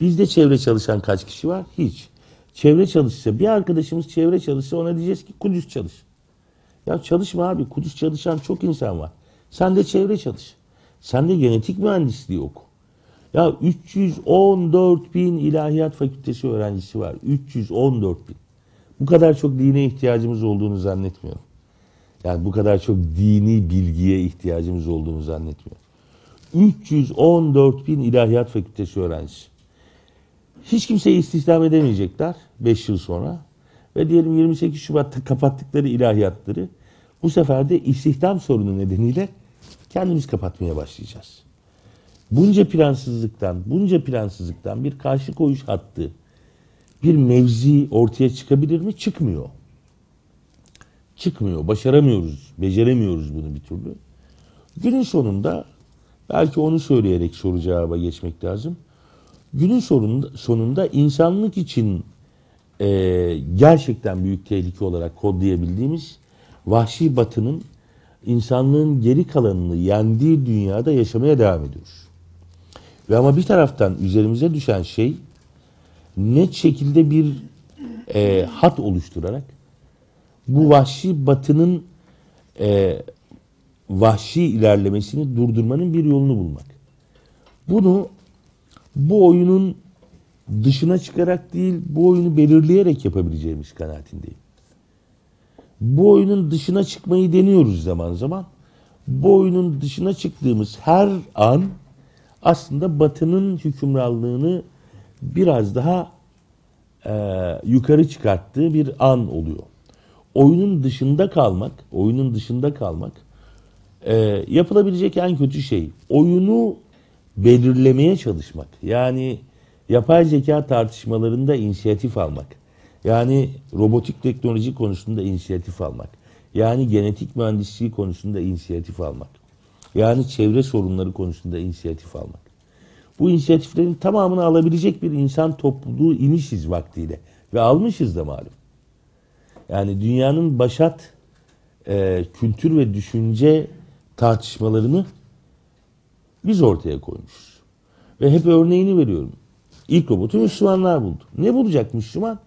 Bizde çevre çalışan kaç kişi var? Hiç. Çevre çalışsa, bir arkadaşımız çevre çalışsa ona diyeceğiz ki Kudüs çalış. Ya çalışma abi, Kudüs çalışan çok insan var. Sen de çevre çalış. Sen de genetik mühendisliği oku. Ya 314.000 ilahiyat fakültesi öğrencisi var. 314.000. Bu kadar çok dine ihtiyacımız olduğunu zannetmiyorum. Yani bu kadar çok dini bilgiye ihtiyacımız olduğunu zannetmiyorum. 314.000 ilahiyat fakültesi öğrencisi. Hiç kimseyi istihdam edemeyecekler 5 yıl sonra. Ve diyelim 28 Şubat'ta kapattıkları ilahiyatları bu sefer de istihdam sorunu nedeniyle kendimiz kapatmaya başlayacağız. Bunca plansızlıktan bir karşı koyuş hattı, bir mevzi ortaya çıkabilir mi? Çıkmıyor. Çıkmıyor. Başaramıyoruz. Beceremiyoruz bunu bir türlü. Günün sonunda belki onu söyleyerek soru cevaba geçmek lazım. Günün sonunda insanlık için gerçekten büyük tehlike olarak kodlayabildiğimiz vahşi Batı'nın insanlığın geri kalanını yendiği dünyada yaşamaya devam ediyoruz. Ve ama bir taraftan üzerimize düşen şey, net şekilde bir hat oluşturarak bu vahşi Batı'nın vahşi ilerlemesini durdurmanın bir yolunu bulmak. Bunu bu oyunun dışına çıkarak değil, bu oyunu belirleyerek yapabileceğimiz kanaatindeyim. Bu oyunun dışına çıkmayı deniyoruz zaman zaman. Bu oyunun dışına çıktığımız her an aslında Batı'nın hükümranlığını biraz daha yukarı çıkarttığı bir an oluyor. Oyunun dışında kalmak yapılabilecek en kötü şey. Oyunu belirlemeye çalışmak. Yani yapay zeka tartışmalarında inisiyatif almak. Yani robotik teknoloji konusunda inisiyatif almak. Yani genetik mühendisliği konusunda inisiyatif almak. Yani çevre sorunları konusunda inisiyatif almak. Bu inisiyatiflerin tamamını alabilecek bir insan topluluğu imişiz vaktiyle. Ve almışız da malum. Yani dünyanın başat kültür ve düşünce tartışmalarını biz ortaya koymuşuz. Ve hep örneğini veriyorum. İlk robotu Müslümanlar buldu. Ne bulacak Müslüman?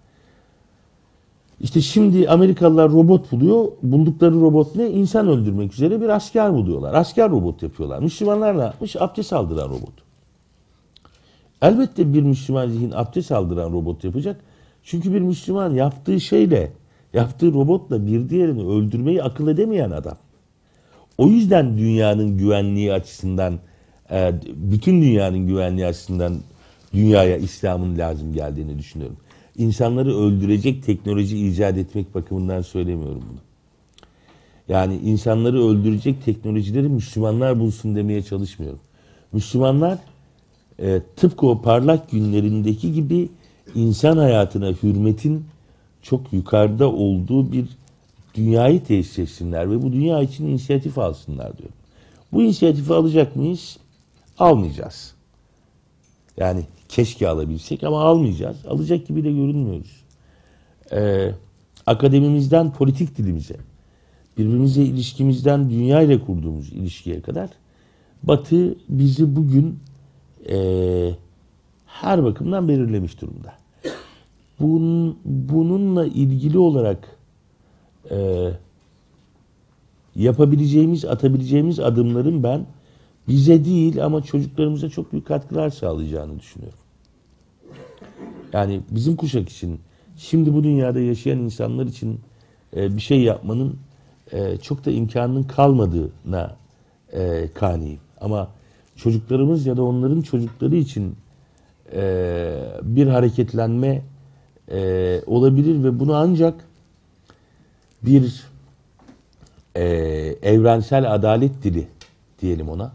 İşte şimdi Amerikalılar robot buluyor. Buldukları robot ne? İnsan öldürmek üzere bir asker buluyorlar. Asker robot yapıyorlar. Müslümanlar ne yapmış? Abdest aldıran robotu. Elbette bir Müslüman zihin abdest aldıran robot yapacak. Çünkü bir Müslüman yaptığı şeyle, yaptığı robotla bir diğerini öldürmeyi akıl edemeyen adam. O yüzden dünyanın güvenliği açısından, bütün dünyanın güvenliği açısından dünyaya İslam'ın lazım geldiğini düşünüyorum. İnsanları öldürecek teknoloji icat etmek bakımından söylemiyorum bunu. Yani insanları öldürecek teknolojileri Müslümanlar bulsun demeye çalışmıyorum. Müslümanlar tıpkı o parlak günlerindeki gibi insan hayatına hürmetin çok yukarıda olduğu bir dünyayı tesis etsinler ve bu dünya için inisiyatif alsınlar diyorum. Bu inisiyatifi alacak mıyız? Almayacağız. Yani keşke alabilsek ama almayacağız. Alacak gibi de görünmüyoruz. Akademimizden politik dilimize, birbirimize ilişkimizden dünya ile kurduğumuz ilişkiye kadar Batı bizi bugün her bakımdan belirlemiş durumda. Bununla ilgili olarak yapabileceğimiz, atabileceğimiz adımların ben bize değil ama çocuklarımıza çok büyük katkılar sağlayacağını düşünüyorum. Yani bizim kuşak için, şimdi bu dünyada yaşayan insanlar için bir şey yapmanın çok da imkanının kalmadığına kaniyim. Ama çocuklarımız ya da onların çocukları için bir hareketlenme olabilir ve bunu ancak bir evrensel adalet dili diyelim ona,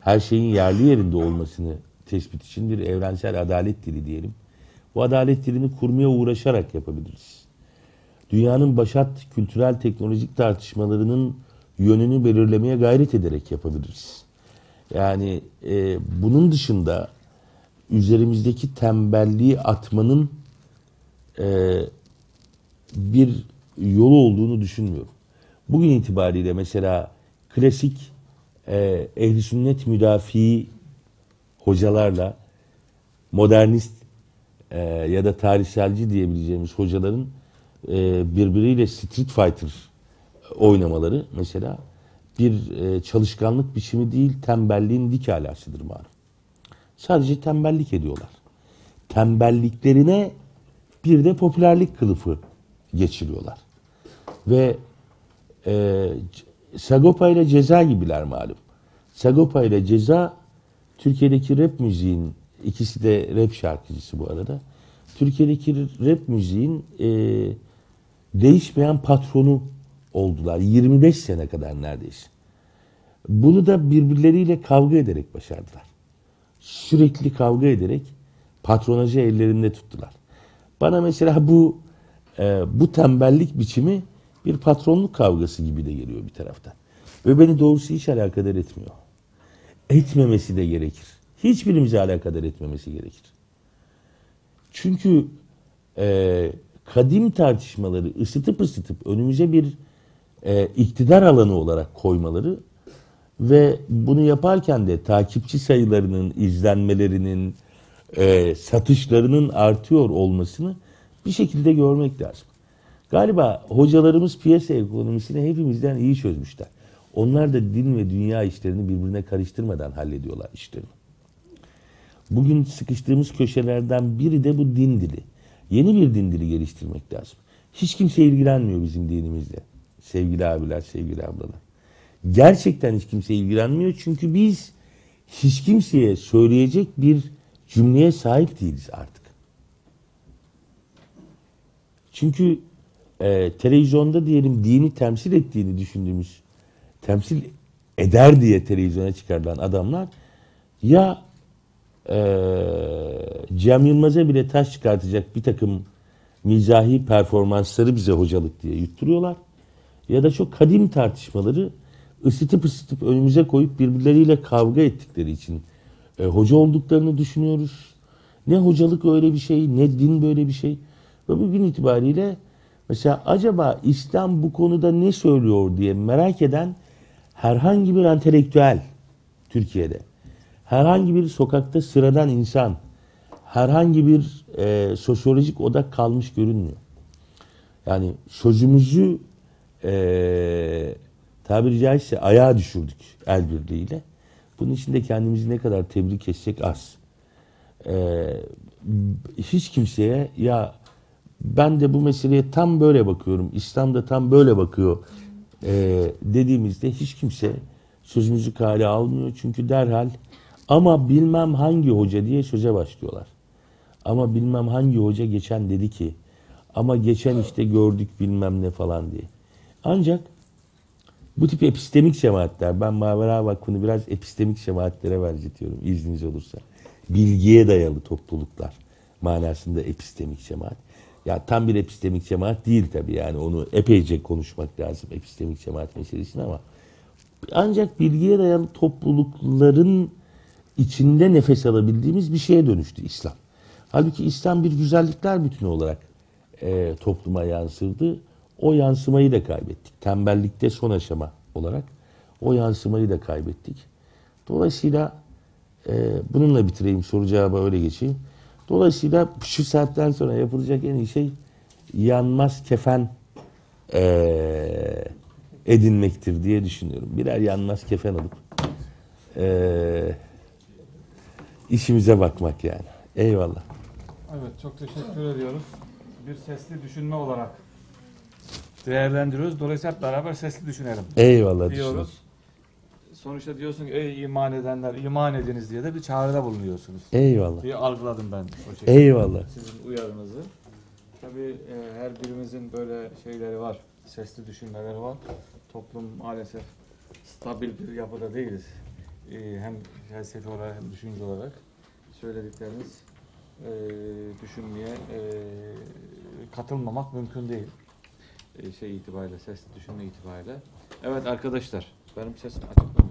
her şeyin yerli yerinde olmasını tespit için bir evrensel adalet dili diyelim. Bu adalet dilini kurmaya uğraşarak yapabiliriz. Dünyanın başat kültürel teknolojik tartışmalarının yönünü belirlemeye gayret ederek yapabiliriz. Yani bunun dışında üzerimizdeki tembelliği atmanın bir yolu olduğunu düşünmüyorum. Bugün itibariyle mesela klasik ehli sünnet müdafi hocalarla modernist ya da tarihselci diyebileceğimiz hocaların birbiriyle street fighter oynamaları mesela bir çalışkanlık biçimi değil, tembelliğin dik alasıdır bari. Sadece tembellik ediyorlar. Tembelliklerine bir de popülerlik kılıfı geçiriyorlar. Ve Sagopa ile Ceza gibiler malum. Sagopa ile Ceza, Türkiye'deki rap müziğin, ikisi de rap şarkıcısı bu arada. Türkiye'deki rap müziğin değişmeyen patronu oldular. 25 sene kadar neredeyse. Bunu da birbirleriyle kavga ederek başardılar. Sürekli kavga ederek patronajı ellerinde tuttular. Bana mesela bu tembellik biçimi bir patronluk kavgası gibi de geliyor bir taraftan. Ve beni doğrusu hiç alakadar etmiyor. Etmemesi de gerekir. Hiçbirimize alakadar etmemesi gerekir. Çünkü kadim tartışmaları ısıtıp ısıtıp önümüze bir iktidar alanı olarak koymaları ve bunu yaparken de takipçi sayılarının, izlenmelerinin, satışlarının artıyor olmasını bir şekilde görmek lazım. Galiba hocalarımız piyasa ekonomisini hepimizden iyi çözmüşler. Onlar da din ve dünya işlerini birbirine karıştırmadan hallediyorlar işlerini. Bugün sıkıştığımız köşelerden biri de bu din dili. Yeni bir din dili geliştirmek lazım. Hiç kimse ilgilenmiyor bizim dinimizle. Sevgili abiler, sevgili ablalar. Gerçekten hiç kimse ilgilenmiyor çünkü biz hiç kimseye söyleyecek bir cümleye sahip değiliz artık. Çünkü televizyonda diyelim dini temsil ettiğini düşündüğümüz, temsil eder diye televizyona çıkarılan adamlar ya Cem Yılmaz'a bile taş çıkartacak bir takım mizahi performansları bize hocalık diye yutturuyorlar ya da çok kadim tartışmaları ısıtıp ısıtıp önümüze koyup birbirleriyle kavga ettikleri için hoca olduklarını düşünüyoruz. Ne hocalık öyle bir şey, ne din böyle bir şey. Ve bugün itibariyle Mesela acaba İslam bu konuda ne söylüyor diye merak eden herhangi bir entelektüel Türkiye'de, herhangi bir sokakta sıradan insan, herhangi bir sosyolojik odak kalmış görünmüyor. Yani sözümüzü tabiri caizse ayağa düşürdük el birliğiyle. Bunun için de kendimizi ne kadar tebrik etsek az. Hiç kimseye ya ben de bu meseleye tam böyle bakıyorum, İslam da tam böyle bakıyor dediğimizde hiç kimse sözümüzü kale almıyor. Çünkü derhal ama bilmem hangi hoca diye söze başlıyorlar. Ama bilmem hangi hoca geçen dedi ki, ama geçen işte gördük bilmem ne falan diye. Ancak bu tip epistemik şemaatler, ben Mavera Vakfı'nı biraz epistemik şemaatlere benzetiyorum izniniz olursa. Bilgiye dayalı topluluklar manasında epistemik şemaat. Ya tam bir epistemik şemaat değil tabii, yani onu epeyce konuşmak lazım epistemik şemaat meselesini, ama ancak bilgiye dayalı toplulukların içinde nefes alabildiğimiz bir şeye dönüştü İslam. Halbuki İslam bir güzellikler bütünü olarak topluma yansırdı. O yansımayı da kaybettik. Tembellikte son aşama olarak o yansımayı da kaybettik. Dolayısıyla bununla bitireyim, soru cevaba öyle geçeyim. Dolayısıyla şu saatten sonra yapılacak en iyi şey yanmaz kefen edinmektir diye düşünüyorum. Birer yanmaz kefen alıp işimize bakmak yani. Eyvallah. Evet, çok teşekkür ediyoruz. Bir sesli düşünme olarak değerlendiriyoruz. Dolayısıyla beraber sesli düşünelim. Eyvallah diyoruz. Düşünün. Sonuçta diyorsun ki ey iman edenler iman ediniz diye de bir çağrıda bulunuyorsunuz. Eyvallah. Diye algıladım ben o şekilde. Eyvallah. Sizin uyarınızı. Tabii her birimizin böyle şeyleri var. Sesli düşünmeleri var. Toplum maalesef stabil bir yapıda değiliz. Hem felsefi olarak hem düşünce olarak söyledikleriniz düşünmeye katılmamak mümkün değil. Şey itibariyle, ses düşünme itibariyle. Evet arkadaşlar, benim sesim açık mı?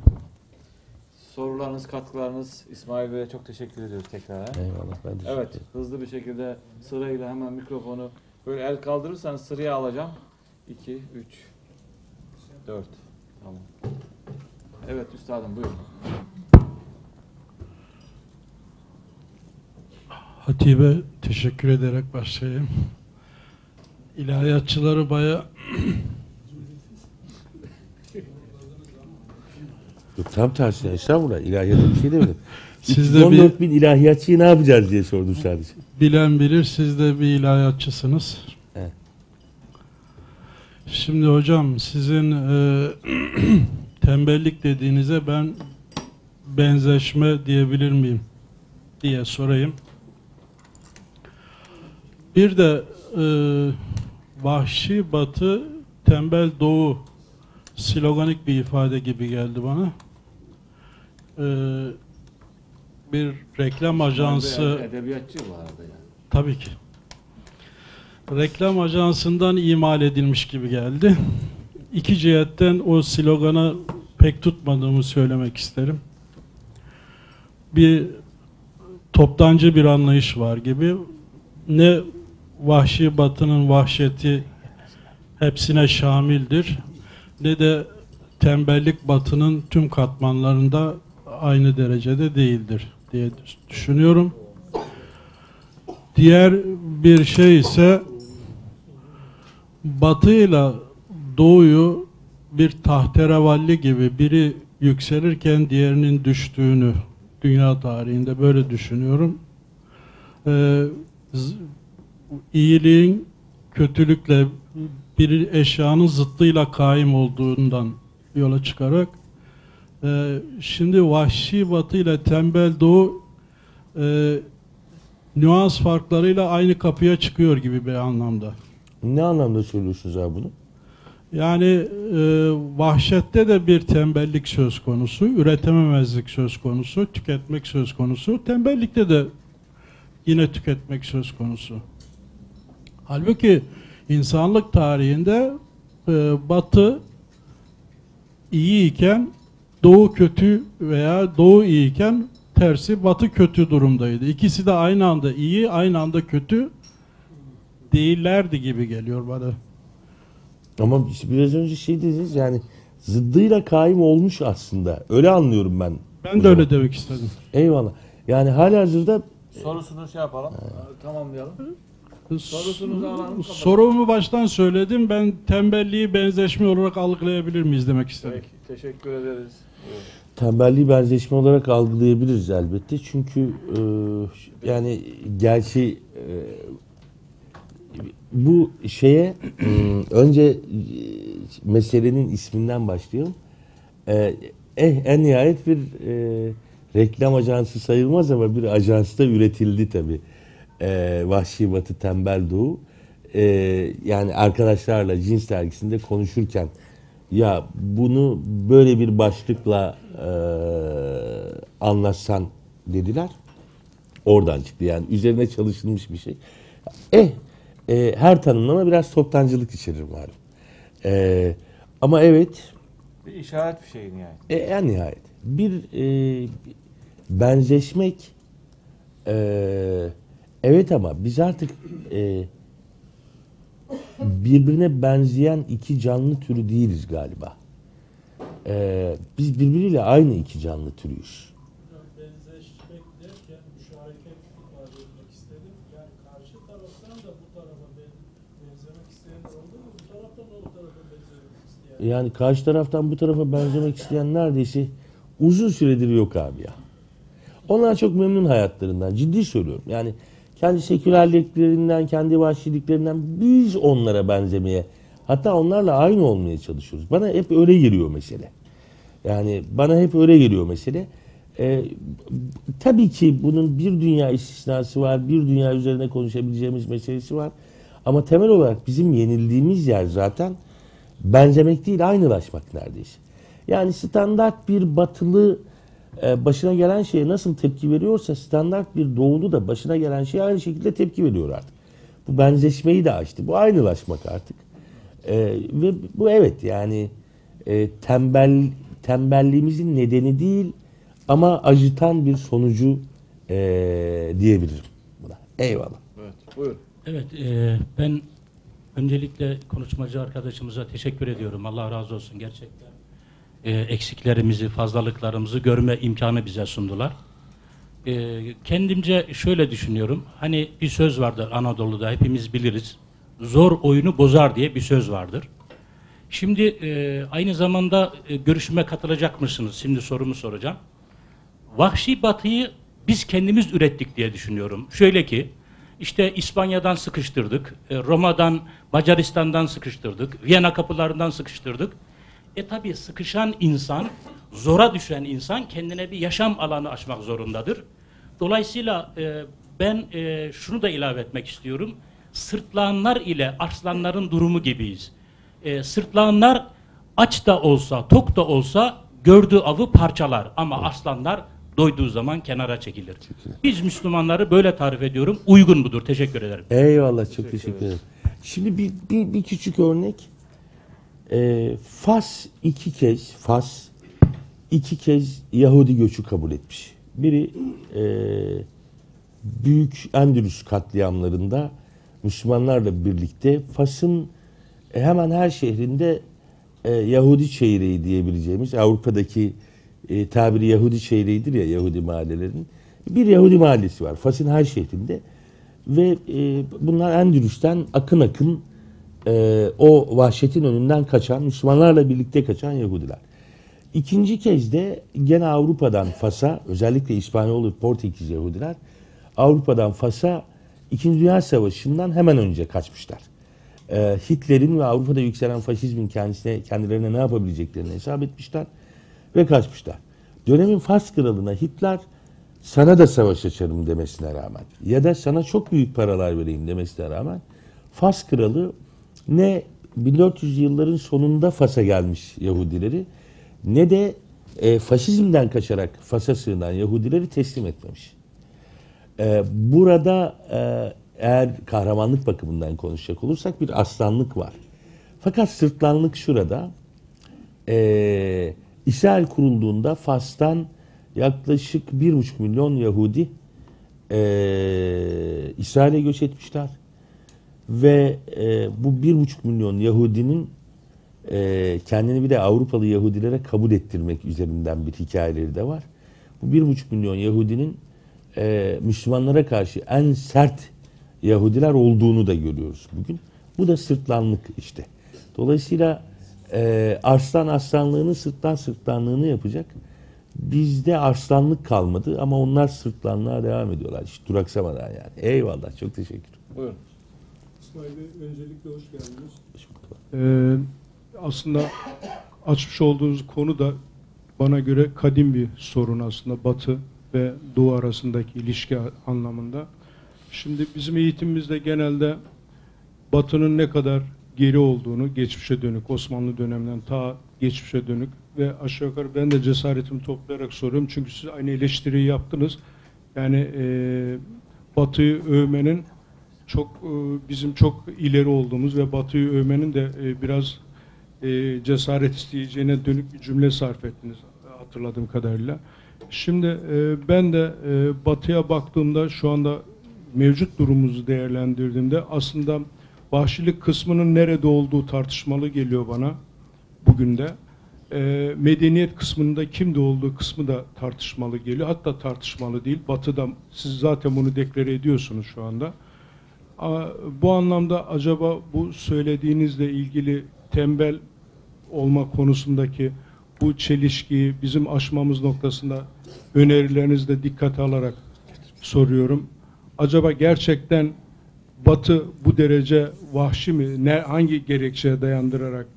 Sorularınız, katkılarınız, İsmail Bey'e çok teşekkür ediyoruz tekrar. Eyvallah, ben teşekkür ederim. Evet, hızlı bir şekilde sırayla hemen mikrofonu böyle el kaldırırsanız sıraya alacağım. 2, 3, 4. Tamam. Evet üstadım, buyurun. Hatibe teşekkür ederek başlayayım. İlahiyatçıları bayağı... Tam tersine, estağfurullah. İlahiyatı bir şey demedim. 14 bin ilahiyatçıyı ne yapacağız diye sordum sadece. Bilen bilir, siz de bir ilahiyatçısınız. Evet. Şimdi hocam, sizin tembellik dediğinize ben benzeşme diyebilir miyim diye sorayım. Bir de vahşi batı, tembel doğu sloganik bir ifade gibi geldi bana. Bir reklam ajansı... Edebiyatçı bu arada yani. Tabii ki. Reklam ajansından imal edilmiş gibi geldi. İki cihetten o slogana pek tutmadığımı söylemek isterim. Bir toptancı bir anlayış var gibi. Ne vahşi batının vahşeti hepsine şamildir, ne de tembellik batının tüm katmanlarında aynı derecede değildir diye düşünüyorum. Diğer bir şey ise batıyla doğuyu bir tahterevalli gibi biri yükselirken diğerinin düştüğünü dünya tarihinde böyle düşünüyorum. İyiliğin kötülükle, bir eşyanın zıttıyla kaim olduğundan yola çıkarak şimdi vahşi batı ile tembel doğu nüans farklarıyla aynı kapıya çıkıyor gibi bir anlamda. Ne anlamda söylüyorsunuz abi bunu? Yani vahşette de bir tembellik söz konusu, üretememezlik söz konusu, tüketmek söz konusu, tembellikte de yine tüketmek söz konusu. Halbuki insanlık tarihinde batı iyiyken doğu kötü veya doğu iyiyken tersi batı kötü durumdaydı. İkisi de aynı anda iyi, aynı anda kötü değillerdi gibi geliyor bana. Ama biraz önce şey dediniz yani zıddıyla kaim olmuş aslında. Öyle anlıyorum ben. Ben de öyle demek istedim. Eyvallah. Yani halihazırda sorusunu şey yapalım. Tamamlayalım. Sorusunuzu alalım. Sorumu baştan söyledim. Ben tembelliği benzeşme olarak algılayabilir miyiz demek istedim. Peki, teşekkür ederiz. Evet. Tembelliği benzeşme olarak algılayabiliriz elbette. Çünkü yani gerçi bu şeye önce meselenin isminden başlayalım. En nihayet bir reklam ajansı sayılmaz ama bir ajansta üretildi tabii. Vahşi Batı Tembel Doğu. Yani arkadaşlarla Cins dergisinde konuşurken ya bunu böyle bir başlıkla anlatsan dediler. Oradan çıktı yani. Üzerine çalışılmış bir şey. Her tanımlama biraz toptancılık içerir malum. Ama evet. Bir işaret bir şey nihayet. En nihayet. Bir benzeşmek evet ama biz artık birbirine benzeyen iki canlı türü değiliz galiba. Biz birbiriyle aynı iki canlı türüyüz. Benzeşmek derken müşareket ifade etmek istedim. Yani karşı taraftan da bu tarafa benzemek isteyen oldu mu? Bu taraftan da bu tarafa benzemek isteyen. Yani karşı taraftan bu tarafa benzemek isteyen neredeyse uzun süredir yok abi ya. Onlar çok memnun hayatlarından. Ciddi söylüyorum. Yani kendi sekülerliklerinden, kendi vahşiliklerinden biz onlara benzemeye, hatta onlarla aynı olmaya çalışıyoruz. Bana hep öyle geliyor mesele. Yani bana hep öyle geliyor mesele. Tabii ki bunun bir dünya istisnası var, bir dünya üzerine konuşabileceğimiz meselesi var. Ama temel olarak bizim yenildiğimiz yer zaten benzemek değil, aynılaşmak neredeyse. Yani standart bir batılı başına gelen şeye nasıl tepki veriyorsa standart bir doğulu da başına gelen şeye aynı şekilde tepki veriyor artık. Bu benzeşmeyi de açtı. Bu aynılaşmak artık. Ve bu evet yani tembelliğimizin nedeni değil ama acıtan bir sonucu diyebilirim buna. Eyvallah. Evet, buyurun. Evet, ben öncelikle konuşmacı arkadaşımıza teşekkür ediyorum. Allah razı olsun gerçekten. Eksiklerimizi, fazlalıklarımızı görme imkanı bize sundular. Kendimce şöyle düşünüyorum. Hani bir söz vardır Anadolu'da, hepimiz biliriz. Zor oyunu bozar diye bir söz vardır. Şimdi aynı zamanda görüşüme katılacak mısınız? Şimdi sorumu soracağım. Vahşi Batı'yı biz kendimiz ürettik diye düşünüyorum. Şöyle ki, işte İspanya'dan sıkıştırdık, Roma'dan, Macaristan'dan sıkıştırdık, Viyana kapılarından sıkıştırdık. Tabii sıkışan insan, zora düşen insan kendine bir yaşam alanı açmak zorundadır. Dolayısıyla ben şunu da ilave etmek istiyorum. Sırtlanlar ile arslanların durumu gibiyiz. Sırtlanlar aç da olsa, tok da olsa gördüğü avı parçalar. Ama arslanlar doyduğu zaman kenara çekilir. Biz Müslümanları böyle tarif ediyorum. Uygun budur. Teşekkür ederim. Eyvallah. Çok teşekkür ederim. Şimdi bir küçük örnek. Fas iki kez Yahudi göçü kabul etmiş. Biri büyük Endülüs katliamlarında Müslümanlarla birlikte Fas'ın hemen her şehrinde Yahudi çeyreği diyebileceğimiz Avrupa'daki tabiri Yahudi çeyreğidir ya Yahudi mahallelerinin. Bir Yahudi mahallesi var Fas'ın her şehrinde ve bunlar Endülüs'ten akın akın o vahşetin önünden kaçan, Müslümanlarla birlikte kaçan Yahudiler. İkinci kez de gene Avrupa'dan Fas'a, özellikle İspanyol ve Portekiz Yahudiler, Avrupa'dan Fas'a 2. Dünya Savaşı'ndan hemen önce kaçmışlar. Hitler'in ve Avrupa'da yükselen faşizmin kendilerine ne yapabileceklerini hesap etmişler ve kaçmışlar. Dönemin Fas kralına Hitler, sana da savaş açarım demesine rağmen ya da sana çok büyük paralar vereyim demesine rağmen Fas kralı ne 1400 yılların sonunda Fas'a gelmiş Yahudileri ne de faşizmden kaçarak Fas'a sığınan Yahudileri teslim etmemiş. Burada eğer kahramanlık bakımından konuşacak olursak bir aslanlık var. Fakat sırtlanlık şurada. İsrail kurulduğunda Fas'tan yaklaşık 1,5 milyon Yahudi İsrail'e göç etmişler. Ve bu 1,5 milyon Yahudinin kendini bir de Avrupalı Yahudilere kabul ettirmek üzerinden bir hikayeleri de var. Bu 1,5 milyon Yahudinin Müslümanlara karşı en sert Yahudiler olduğunu da görüyoruz bugün. Bu da sırtlanlık işte. Dolayısıyla arslan aslanlığını, sırtlan sırtlanlığını yapacak. Bizde arslanlık kalmadı ama onlar sırtlanlığa devam ediyorlar. Hiç duraksamadan yani. Eyvallah, çok teşekkür ederim. Buyurun. İsmail Bey, öncelikle hoş geldiniz. Hoş bulduk. Aslında açmış olduğunuz konu da bana göre kadim bir sorun aslında. Batı ve Doğu arasındaki ilişki anlamında. Şimdi bizim eğitimimizde genelde Batı'nın ne kadar geri olduğunu, geçmişe dönük, Osmanlı döneminden ta geçmişe dönük ve aşağı yukarı ben de cesaretimi toplayarak soruyorum. Çünkü siz aynı eleştiriyi yaptınız. Yani Batı'yı övmenin çok bizim çok ileri olduğumuz ve Batı'yı övmenin de biraz cesaret isteyeceğine dönük bir cümle sarf ettiniz hatırladığım kadarıyla. Şimdi ben de Batı'ya baktığımda şu anda mevcut durumumuzu değerlendirdiğimde aslında vahşilik kısmının nerede olduğu tartışmalı geliyor bana bugün de. Medeniyet kısmında kimde olduğu kısmı da tartışmalı geliyor. Hatta tartışmalı değil. Batı'da siz zaten bunu deklare ediyorsunuz şu anda. Bu anlamda acaba bu söylediğinizle ilgili tembel olma konusundaki bu çelişkiyi bizim aşmamız noktasında önerilerinizde dikkate alarak soruyorum. Acaba gerçekten Batı bu derece vahşi mi? Hangi gerekçeye dayandırarak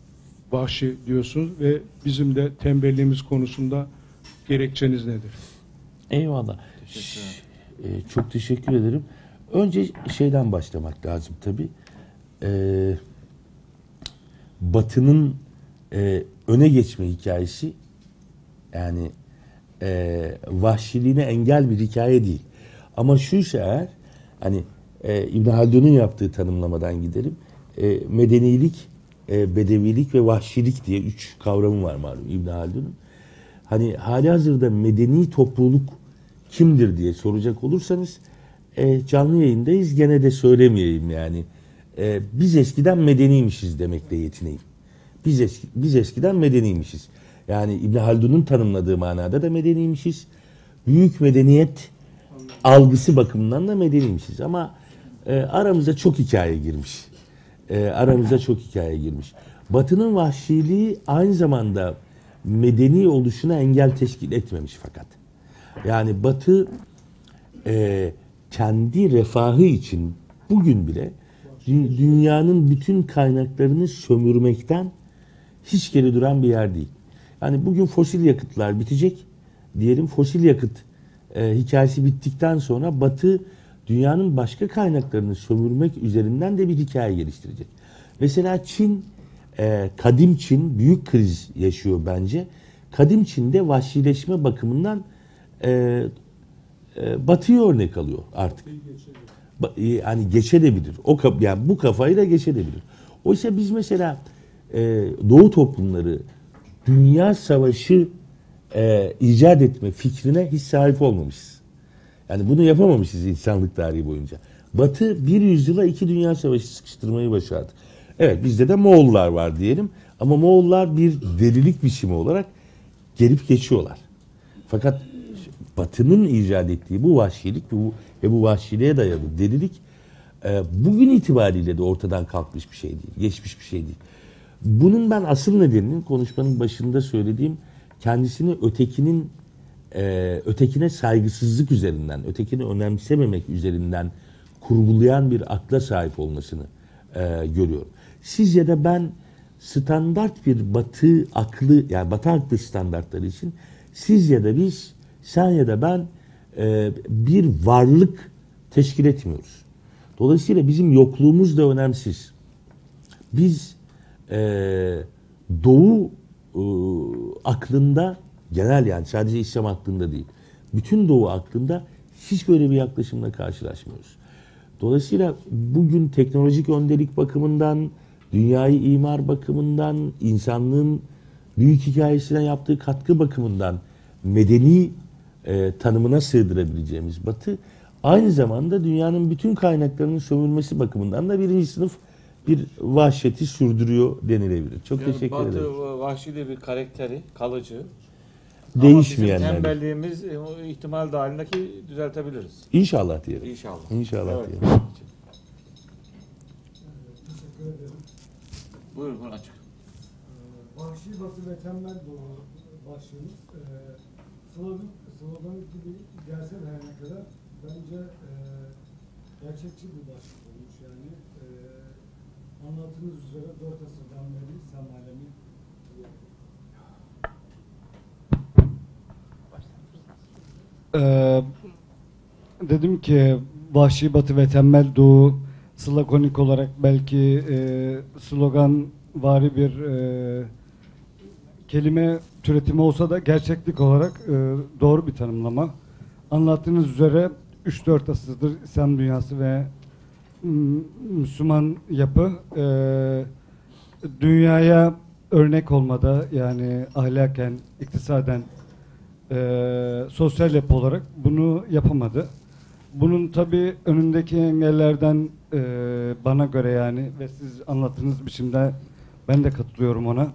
vahşi diyorsunuz ve bizim de tembelliğimiz konusunda gerekçeniz nedir? Eyvallah. Teşekkür ederim. Çok teşekkür ederim. Önce şeyden başlamak lazım tabii. Batı'nın öne geçme hikayesi yani vahşiliğine engel bir hikaye değil. Ama şuysa eğer hani İbn Haldun'un yaptığı tanımlamadan gidelim. Medenilik, bedevilik ve vahşilik diye 3 kavramı var malum İbn Haldun'un. Hani halihazırda medeni topluluk kimdir diye soracak olursanız canlı yayındayız. Gene de söylemeyeyim yani. Biz eskiden medeniymişiz demekle yetineyim. Biz eskiden medeniymişiz. Yani İbn Haldun'un tanımladığı manada da medeniymişiz. Büyük medeniyet algısı bakımından da medeniymişiz. Ama aramıza çok hikaye girmiş. Batı'nın vahşiliği aynı zamanda medeni oluşuna engel teşkil etmemiş fakat. Yani Batı kendi refahı için bugün bile dünyanın bütün kaynaklarını sömürmekten hiç geri duran bir yer değil. Yani bugün fosil yakıtlar bitecek. Diyelim fosil yakıt hikayesi bittikten sonra Batı dünyanın başka kaynaklarını sömürmek üzerinden de bir hikaye geliştirecek. Mesela Çin, kadim Çin büyük kriz yaşıyor bence. Kadim Çin'de vahşileşme bakımından Batı'yı örnek alıyor artık. Yani geçebilir. Yani bu kafayı da geçebilir. Oysa biz mesela Doğu toplumları dünya savaşı icat etme fikrine hiç sahip olmamışız. Yani bunu yapamamışız insanlık tarihi boyunca. Batı bir yüzyıla 2 dünya savaşı sıkıştırmayı başardı. Evet, bizde de Moğollar var diyelim. Ama Moğollar bir delilik biçimi olarak gelip geçiyorlar. Fakat Batı'nın icat ettiği bu vahşilik ve bu vahşiliğe dayalı delilik bugün itibariyle de ortadan kalkmış bir şey değil. Geçmiş bir şey değil. Bunun ben asıl nedeninin konuşmanın başında söylediğim kendisini ötekine saygısızlık üzerinden, ötekini önemsememek üzerinden kurgulayan bir akla sahip olmasını görüyorum. Siz ya da ben standart bir Batı aklı, yani Batı aklı standartları için siz ya da biz, sen ya da ben bir varlık teşkil etmiyoruz. Dolayısıyla bizim yokluğumuz da önemsiz. Biz Doğu aklında genel yani sadece İslam aklında değil. Bütün Doğu aklında hiç böyle bir yaklaşımla karşılaşmıyoruz. Dolayısıyla bugün teknolojik öndelik bakımından, dünyayı imar bakımından, insanlığın büyük hikayesine yaptığı katkı bakımından medeni tanımına sığdırabileceğimiz Batı Aynı zamanda dünyanın bütün kaynaklarının sömürmesi bakımından da birinci sınıf bir vahşeti sürdürüyor denilebilir. Çok yani teşekkür ederim. Batı vahşi de bir karakteri, kalıcı. Değişmeyenler. Ama bizim tembelliğimiz ihtimal dahilindeki düzeltebiliriz. İnşallah diyelim. İnşallah. İnşallah evet. Diyelim. Buyurun, bunu açık. Vahşi Batı ve tembel Doğu başlığımız slogan gibi gelse de her ne kadar bence gerçekçi bir başlık olmuş. Yani anlattığınız üzere 4 asırdan beri İslam alemi dedim ki Vahşi Batı ve tembel Doğu sloganik olarak belki sloganvari bir kelime türetimi olsa da gerçeklik olarak doğru bir tanımlama. Anlattığınız üzere 3-4 asırdır İslam dünyası ve Müslüman yapı dünyaya örnek olmada, yani ahlaken, iktisaden, sosyal yapı olarak bunu yapamadı. Bunun tabii önündeki engellerden bana göre, yani ve siz anlattığınız biçimde ben de katılıyorum ona.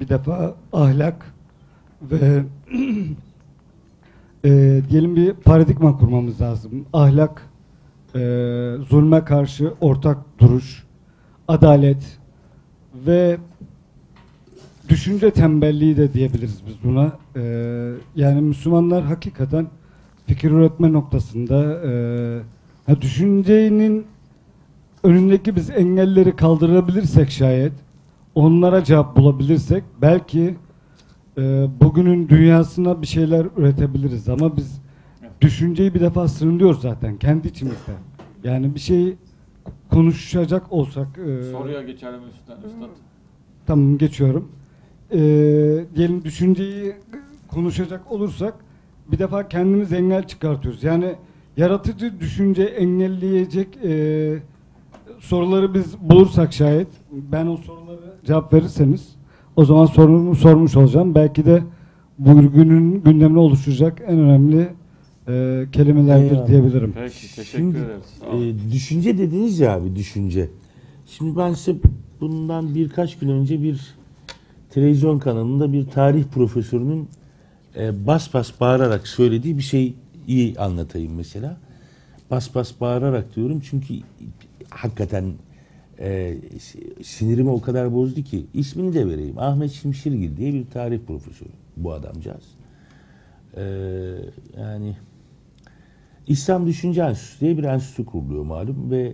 Bir defa ahlak ve diyelim bir paradigma kurmamız lazım. Ahlak, zulme karşı ortak duruş, adalet ve düşünce tembelliği de diyebiliriz biz buna. Yani Müslümanlar hakikaten fikir üretme noktasında düşüncenin önündeki biz engelleri kaldırabilirsek şayet, onlara cevap bulabilirsek belki bugünün dünyasına bir şeyler üretebiliriz. Ama biz düşünceyi bir defa sınırlıyoruz zaten kendi içimizde. Yani bir şey konuşacak olsak... Soruya geçelim üstad. Tamam, geçiyorum. Diyelim düşünceyi konuşacak olursak bir defa kendimiz engel çıkartıyoruz. Yani yaratıcı düşünce engelleyecek soruları biz bulursak şayet, ben o sorulara cevap verirseniz o zaman sorumu sormuş olacağım. Belki de bugünün gündemine oluşacak en önemli kelimelerdir diyebilirim. Peki, teşekkür ederiz. Düşünce dediniz ya abi, düşünce. Şimdi ben size bundan birkaç gün önce bir televizyon kanalında bir tarih profesörünün bas bas bağırarak söylediği bir şeyi anlatayım mesela. Bas bas bağırarak diyorum çünkü hakikaten sinirimi o kadar bozdu ki ismini de vereyim. Ahmet Şimşirgil diye bir tarih profesörü bu adamcağız. Yani İslam Düşünce Enstitüsü diye bir enstitü kuruluyor malum ve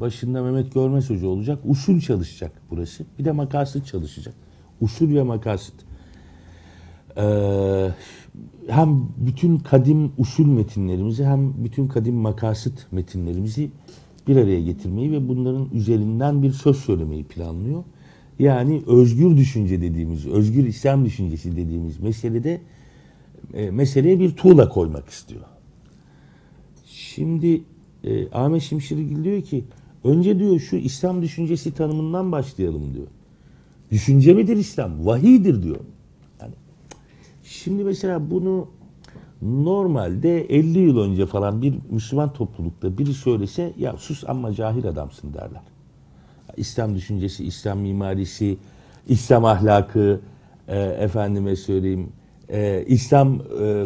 başında Mehmet Görmez Hoca olacak. Usul çalışacak burası. Bir de makasit çalışacak. Usul ve makasit. Hem bütün kadim usul metinlerimizi hem bütün kadim makasit metinlerimizi bir araya getirmeyi ve bunların üzerinden bir söz söylemeyi planlıyor. Yani özgür düşünce dediğimiz, özgür İslam düşüncesi dediğimiz meselede meseleye bir tuğla koymak istiyor. Şimdi Ahmet Şimşirgil diyor ki önce diyor şu İslam düşüncesi tanımından başlayalım diyor. Düşünce midir İslam? Vahidir diyor. Yani, şimdi mesela bunu normalde 50 yıl önce falan bir Müslüman toplulukta biri söylese ya sus amma cahil adamsın derler. İslam düşüncesi, İslam mimarisi, İslam ahlakı, efendime söyleyeyim, İslam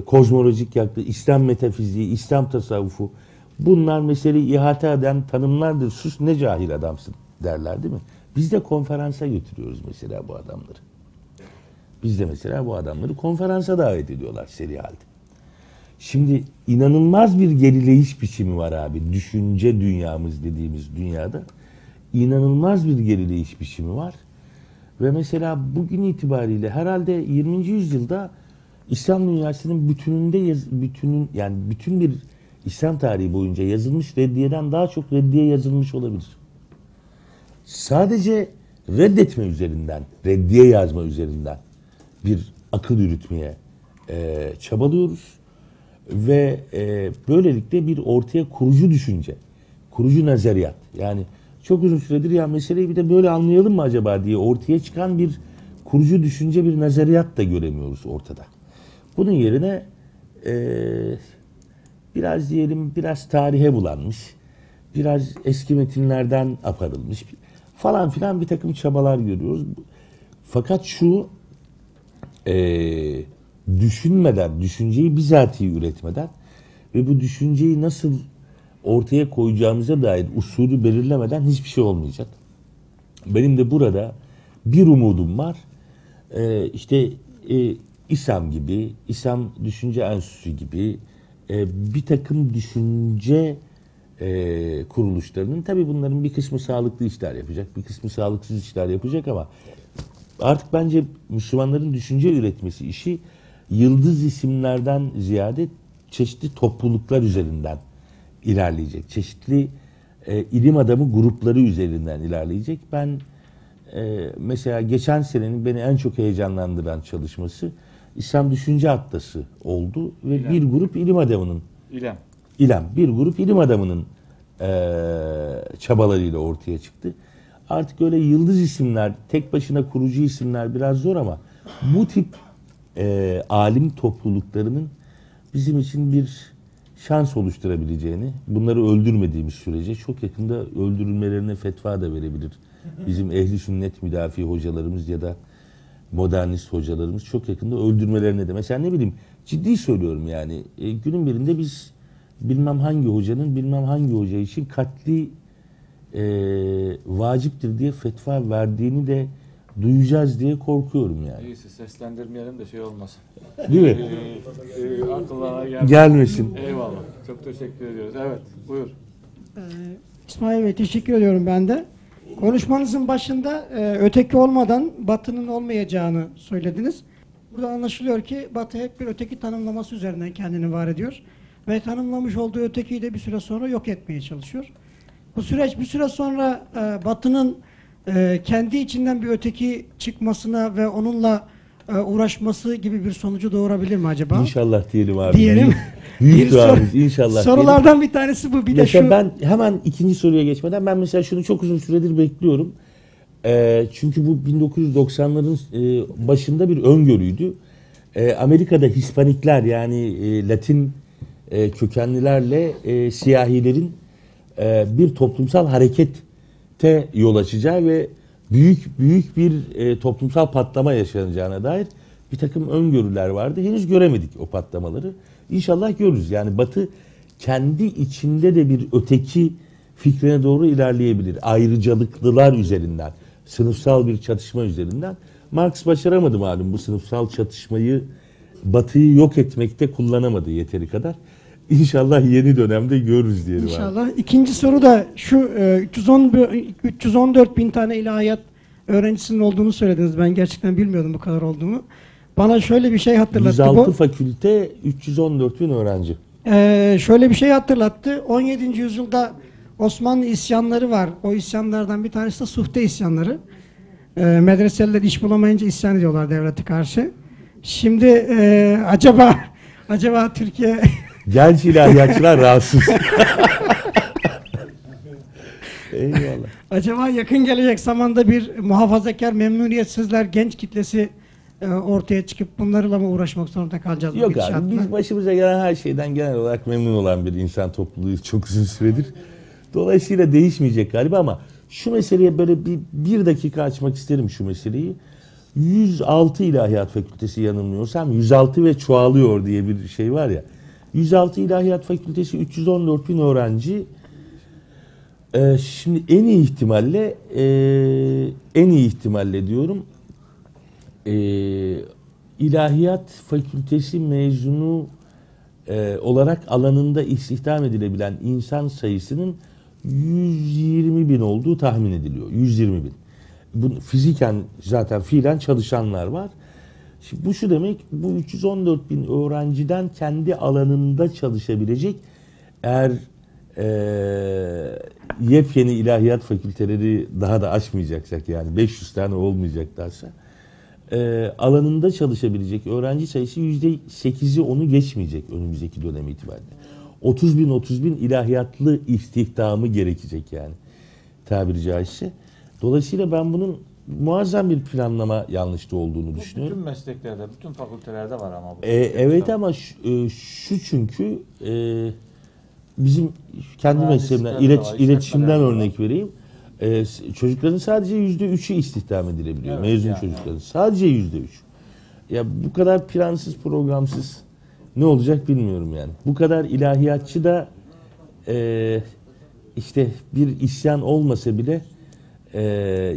kozmolojik yaklaşımı, İslam metafiziği, İslam tasavvufu. Bunlar meseleyi ihate eden tanımlardır. Sus ne cahil adamsın derler değil mi? Biz de konferansa götürüyoruz mesela bu adamları. Biz de mesela bu adamları konferansa davet ediyorlar seri halde. Şimdi inanılmaz bir gerileyiş biçimi var abi. Düşünce dünyamız dediğimiz dünyada inanılmaz bir gerileyiş biçimi var. Ve mesela bugün itibariyle herhalde 20. yüzyılda İslam dünyasının bütün bir İslam tarihi boyunca yazılmış reddiyeden daha çok reddiye yazılmış olabilir. Sadece reddetme üzerinden, reddiye yazma üzerinden bir akıl yürütmeye çabalıyoruz. Ve böylelikle bir ortaya kurucu düşünce, kurucu nazariyat. Yani çok uzun süredir ya meseleyi bir de böyle anlayalım mı acaba diye ortaya çıkan bir kurucu düşünce, bir nazariyat da göremiyoruz ortada. Bunun yerine biraz diyelim biraz tarihe bulanmış, biraz eski metinlerden aparılmış falan filan bir takım çabalar görüyoruz. Fakat şu düşünmeden, düşünceyi bizatihi üretmeden ve bu düşünceyi nasıl ortaya koyacağımıza dair usulü belirlemeden hiçbir şey olmayacak. Benim de burada bir umudum var. İSAM gibi, İSAM Düşünce Enstitüsü gibi bir takım düşünce kuruluşlarının, tabii bunların bir kısmı sağlıklı işler yapacak, bir kısmı sağlıksız işler yapacak ama artık bence Müslümanların düşünce üretmesi işi yıldız isimlerden ziyade çeşitli topluluklar üzerinden ilerleyecek. Çeşitli ilim adamı grupları üzerinden ilerleyecek. Ben mesela geçen senenin beni en çok heyecanlandıran çalışması İslam Düşünce Atlası oldu ve İlem. Bir grup ilim adamının bir grup ilim adamının çabalarıyla ortaya çıktı. Artık öyle yıldız isimler, tek başına kurucu isimler biraz zor ama bu tip alim topluluklarının bizim için bir şans oluşturabileceğini, bunları öldürmediğimiz sürece çok yakında öldürülmelerine fetva da verebilir. Bizim ehli sünnet müdafi hocalarımız ya da modernist hocalarımız çok yakında öldürmelerine de. Mesela ne bileyim, ciddi söylüyorum yani günün birinde biz bilmem hangi hocanın bilmem hangi hoca için katli vaciptir diye fetva verdiğini de duyacağız diye korkuyorum yani. İyisi seslendirmeyelim de şey olmasın. Değil mi? Akıllara gelmesin. Eyvallah. Çok teşekkür ediyoruz. Evet, buyur. İsmail Bey, teşekkür ediyorum ben de. Konuşmanızın başında öteki olmadan Batı'nın olmayacağını söylediniz. Burada anlaşılıyor ki Batı hep bir öteki tanımlaması üzerinden kendini var ediyor. Ve tanımlamış olduğu ötekiyi de bir süre sonra yok etmeye çalışıyor. Bu süreç bir süre sonra Batı'nın kendi içinden bir öteki çıkmasına ve onunla uğraşması gibi bir sonucu doğurabilir mi acaba? İnşallah diyelim abi. Diyelim. Büyük duamız inşallah. Sorulardan diyelim. Bir tanesi bu. Bir mesela de şu. Ben hemen ikinci soruya geçmeden ben mesela şunu çok uzun süredir bekliyorum. Çünkü bu 1990'ların başında bir öngörüydü. Amerika'da Hispanikler yani Latin kökenlilerle siyahilerin bir toplumsal harekette yol açacağı ve büyük bir toplumsal patlama yaşanacağına dair bir takım öngörüler vardı. Henüz göremedik o patlamaları. İnşallah görürüz. Yani Batı kendi içinde de bir öteki fikrine doğru ilerleyebilir. Ayrıcalıklılar üzerinden, sınıfsal bir çatışma üzerinden. Marx başaramadı malum bu sınıfsal çatışmayı, Batı'yı yok etmekte kullanamadı yeteri kadar. İnşallah yeni dönemde görürüz diyelim. İnşallah. Abi. İkinci soru da şu 314 bin tane ilahiyat öğrencisinin olduğunu söylediniz. Ben gerçekten bilmiyordum bu kadar olduğunu. Bana şöyle bir şey hatırlattı. 106 fakülte 314 bin öğrenci. Şöyle bir şey hatırlattı. 17. yüzyılda Osmanlı isyanları var. O isyanlardan bir tanesi de Suhte isyanları. Medreseliler iş bulamayınca isyan ediyorlar devlete karşı. Şimdi acaba Türkiye... Genç ilahiyatçılar rahatsız. Eyvallah. Acaba yakın gelecek zamanda bir muhafazakar, memnuniyetsizler genç kitlesi ortaya çıkıp bunlarla mı uğraşmak zorunda kalacağız? Yok abi, biz başımıza gelen her şeyden genel olarak memnun olan bir insan topluluğuyuz çok uzun süredir. Dolayısıyla değişmeyecek galiba ama şu meseleye böyle bir dakika açmak isterim şu meseleyi. 106 İlahiyat Fakültesi yanılmıyorsam 106 ve çoğalıyor diye bir şey var ya. 106 İlahiyat Fakültesi 314 bin öğrenci. Şimdi en iyi ihtimalle diyorum İlahiyat Fakültesi mezunu olarak alanında istihdam edilebilen insan sayısının 120 bin olduğu tahmin ediliyor. 120 bin. Bu, fiziken zaten fiilen çalışanlar var. Şimdi bu şu demek, bu 314 bin öğrenciden kendi alanında çalışabilecek eğer yepyeni ilahiyat fakülteleri daha da açmayacaksak yani 500 tane olmayacaklarsa alanında çalışabilecek öğrenci sayısı %8'i onu geçmeyecek önümüzdeki dönem itibariyle. 30 bin ilahiyatlı istihdamı gerekecek yani tabiri caizse. Dolayısıyla ben bunun muazzam bir planlama yanlışlığı olduğunu düşünüyorum. Bütün mesleklerde, bütün fakültelerde var ama. Bu evet ama şu çünkü bizim kendi mesleğimden, iletişimden örnek vereyim. Çocukların sadece %3'ü istihdam edilebiliyor. Evet, mezun yani çocukların. Sadece %3. Ya bu kadar plansız, programsız ne olacak bilmiyorum yani. Bu kadar ilahiyatçı da işte bir isyan olmasa bile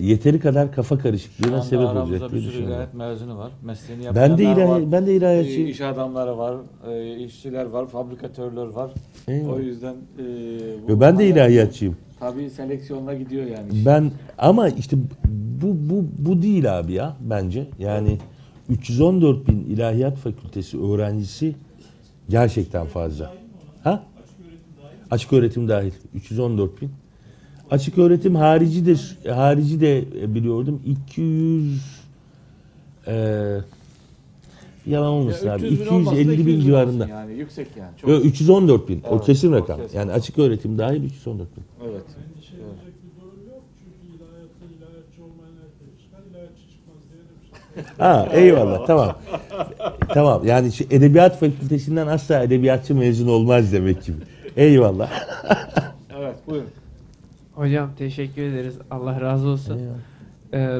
yeteri kadar kafa karışıklığına sebep olacak diye düşünüyorum. Mezunu var. Mesleğini yapanlar var. Ben de ilahiyatçı. İş adamları var, işçiler var, fabrikatörler var. Eyvallah. O yüzden ben de ilahiyatçıyım. Tabii seleksiyonla gidiyor yani. Ben ama işte bu değil abi ya bence. Yani 314 bin ilahiyat fakültesi öğrencisi gerçekten fazla. Ha? Açık öğretim dahil. 314 bin. Açık öğretim harici de biliyordum. 200 yalan olmasın ya abi. 250 bin civarında. Yani yüksek yani. Çok 314 bin. Evet, o kesin rakam. Kesin. Yani açık öğretim dahil 314 bin. Evet. Ha, eyvallah tamam. Tamam yani edebiyat fakültesinden asla edebiyatçı mezun olmaz demek ki. Eyvallah. Evet buyurun. Hocam teşekkür ederiz. Allah razı olsun.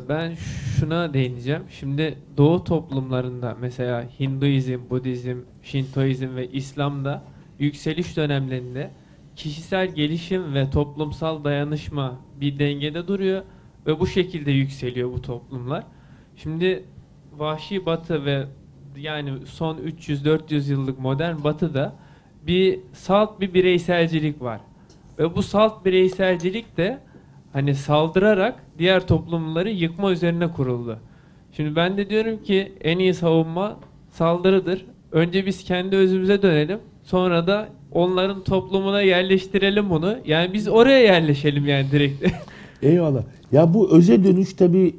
Ben şuna değineceğim. Şimdi Doğu toplumlarında mesela Hinduizm, Budizm, Şintoizm ve İslam'da yükseliş dönemlerinde kişisel gelişim ve toplumsal dayanışma bir dengede duruyor ve bu şekilde yükseliyor bu toplumlar. Şimdi vahşi Batı ve yani son 300-400 yıllık modern Batı'da bir salt bir bireyselcilik var. Ve bu salt bireyselcilik de hani saldırarak diğer toplumları yıkma üzerine kuruldu. Şimdi ben de diyorum ki en iyi savunma saldırıdır. Önce biz kendi özümüze dönelim. Sonra da onların toplumuna yerleştirelim bunu. Yani biz oraya yerleşelim yani direkt. Eyvallah. Ya bu öze dönüş tabii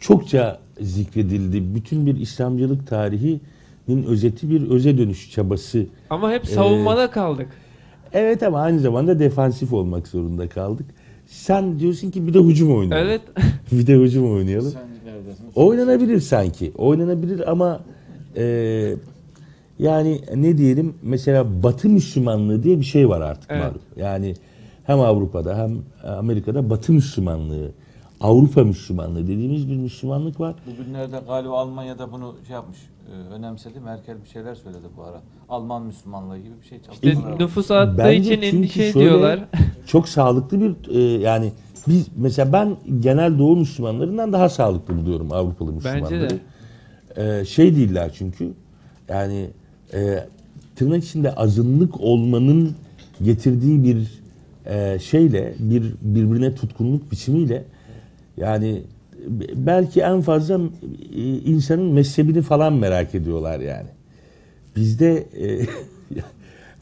çokça zikredildi. Bütün bir İslamcılık tarihinin özeti bir öze dönüş çabası. Ama hep savunmada kaldık. Evet ama aynı zamanda defansif olmak zorunda kaldık. Sen diyorsun ki bir de hücum oynayalım. Evet. Bir de hücum oynayalım. Oynanabilir sanki. Oynanabilir ama yani ne diyelim mesela Batı Müslümanlığı diye bir şey var artık. Evet. Yani hem Avrupa'da hem Amerika'da Batı Müslümanlığı, Avrupa Müslümanlığı dediğimiz bir Müslümanlık var. Bugünlerde galiba Almanya'da bunu şey yapmış, önemsedi. Merkel bir şeyler söyledi bu ara. Alman Müslümanlığı gibi bir şey çalışıyor. İşte nüfus arttığı için endişe ediyorlar. Çok sağlıklı bir yani biz mesela ben genel Doğu Müslümanlarından daha sağlıklı buluyorum Avrupalı Müslümanları. Bence de. Şey değiller çünkü yani tırnak içinde azınlık olmanın getirdiği bir şeyle birbirine tutkunluk biçimiyle yani belki en fazla insanın mezhebini falan merak ediyorlar yani. Bizde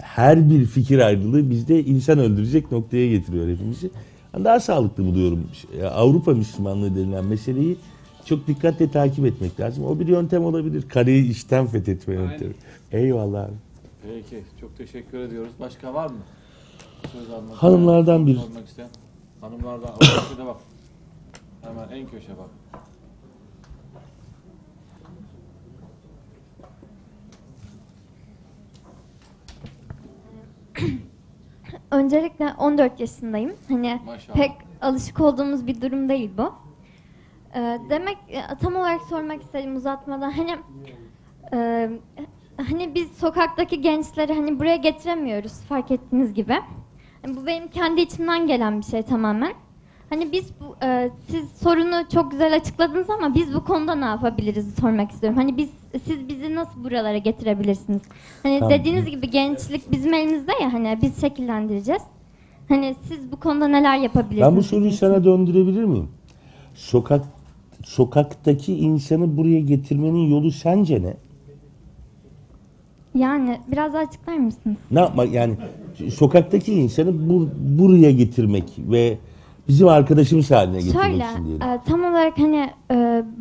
her bir fikir ayrılığı bizde insan öldürecek noktaya getiriyor hepimizi. Daha sağlıklı buluyorum. Avrupa Müslümanlığı denilen meseleyi çok dikkatle takip etmek lazım. O bir yöntem olabilir. Kareyi içten fethetme yöntemi. Eyvallah abi. Peki. Çok teşekkür ediyoruz. Başka var mı? Hanımlardan biri. Hanımlardan. Orada bak. Hemen en köşe bak. Öncelikle 14 yaşındayım. Hani maşallah, pek alışık olduğumuz bir durum değil bu. Demek tam olarak sormak istedim uzatmadan. Hani biz sokaktaki gençleri hani buraya getiremiyoruz fark ettiğiniz gibi. Bu benim kendi içimden gelen bir şey tamamen. Hani biz siz sorunu çok güzel açıkladınız ama biz bu konuda ne yapabiliriz sormak istiyorum. Hani siz bizi nasıl buralara getirebilirsiniz? Hani tamam, dediğiniz gibi gençlik bizim elimizde ya hani biz şekillendireceğiz. Hani siz bu konuda neler yapabilirsiniz? Ben bu soruyu sana döndürebilir miyim? Sokaktaki insanı buraya getirmenin yolu sence ne? Yani biraz daha açıklar mısınız? Ne yapmak yani sokaktaki insanı buraya getirmek ve bizim arkadaşımız haline getirmek için diyelim. Şöyle, tam olarak hani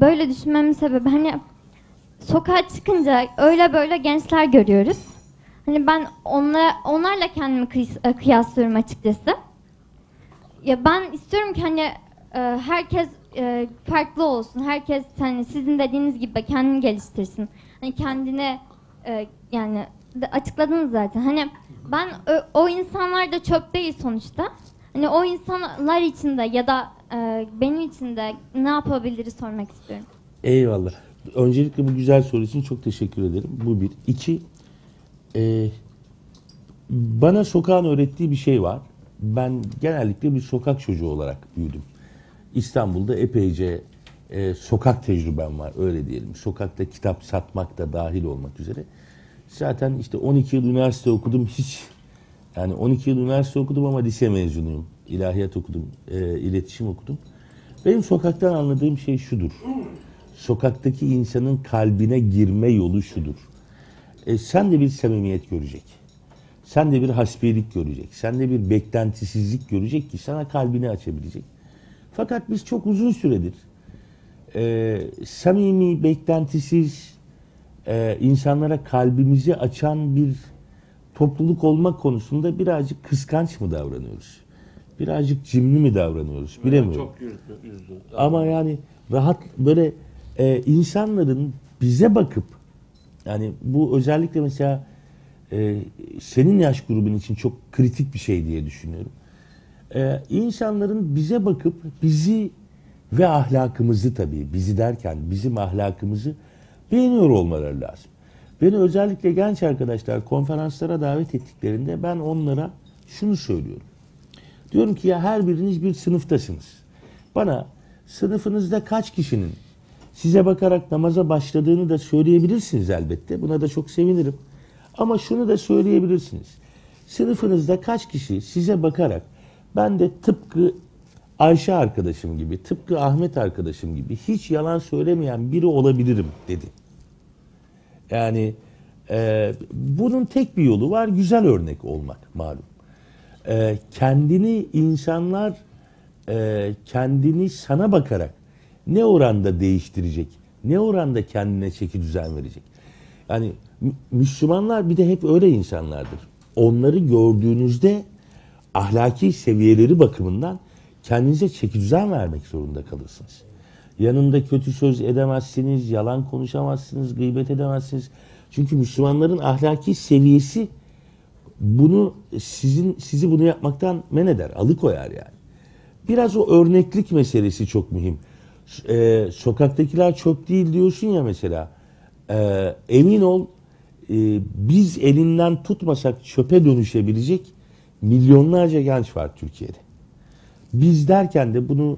böyle düşünmemin sebebi hani sokağa çıkınca öyle böyle gençler görüyoruz. Hani ben onlarla kendimi kıyaslıyorum açıkçası. Ya ben istiyorum ki hani herkes farklı olsun. Herkes hani sizin dediğiniz gibi kendini geliştirsin. Hani kendine yani açıkladınız zaten. Hani ben o insanlar da çöp değil sonuçta. Hani o insanlar için de ya da benim için de ne yapabiliriz sormak istiyorum. Eyvallah. Öncelikle bu güzel soru için çok teşekkür ederim. Bu bir. İki, bana sokağın öğrettiği bir şey var. Ben genellikle bir sokak çocuğu olarak büyüdüm. İstanbul'da epeyce sokak tecrübem var, öyle diyelim. Sokakta kitap satmak da dahil olmak üzere. Zaten işte 12 yıl üniversite okudum hiç. Yani 12 yıl üniversite okudum ama lise mezunuyum. İlahiyat okudum, iletişim okudum. Benim sokaktan anladığım şey şudur. Sokaktaki insanın kalbine girme yolu şudur. Sen de bir samimiyet görecek. Sen de bir hasbiyelik görecek. Sen de bir beklentisizlik görecek ki sana kalbini açabilecek. Fakat biz çok uzun süredir samimi, beklentisiz, insanlara kalbimizi açan bir topluluk olmak konusunda birazcık kıskanç mı davranıyoruz? Birazcık cimri mi davranıyoruz? Bilemiyorum. Çok yüzdü. Ama yani rahat böyle insanların bize bakıp, yani bu özellikle mesela senin yaş grubun için çok kritik bir şey diye düşünüyorum. İnsanların bize bakıp bizi ve ahlakımızı, tabii bizi derken bizim ahlakımızı beğeniyor olmaları lazım. Beni özellikle genç arkadaşlar konferanslara davet ettiklerinde ben onlara şunu söylüyorum. Diyorum ki ya her biriniz bir sınıftasınız. Bana sınıfınızda kaç kişinin size bakarak namaza başladığını da söyleyebilirsiniz elbette. Buna da çok sevinirim. Ama şunu da söyleyebilirsiniz. Sınıfınızda kaç kişi size bakarak ben de tıpkı Ayşe arkadaşım gibi, tıpkı Ahmet arkadaşım gibi hiç yalan söylemeyen biri olabilirim dedi. Yani bunun tek bir yolu var, güzel örnek olmak malum. Kendini insanlar, kendini sana bakarak ne oranda değiştirecek, ne oranda kendine çeki düzen verecek. Yani Müslümanlar bir de hep öyle insanlardır. Onları gördüğünüzde ahlaki seviyeleri bakımından kendinize çeki düzen vermek zorunda kalırsınız. Yanında kötü söz edemezsiniz, yalan konuşamazsınız, gıybet edemezsiniz. Çünkü Müslümanların ahlaki seviyesi bunu sizi bunu yapmaktan men eder, alıkoyar yani. Biraz o örneklik meselesi çok mühim. Sokaktakiler çöp değil diyorsun ya mesela. Emin ol biz elinden tutmasak çöpe dönüşebilecek milyonlarca genç var Türkiye'de. Biz derken de bunu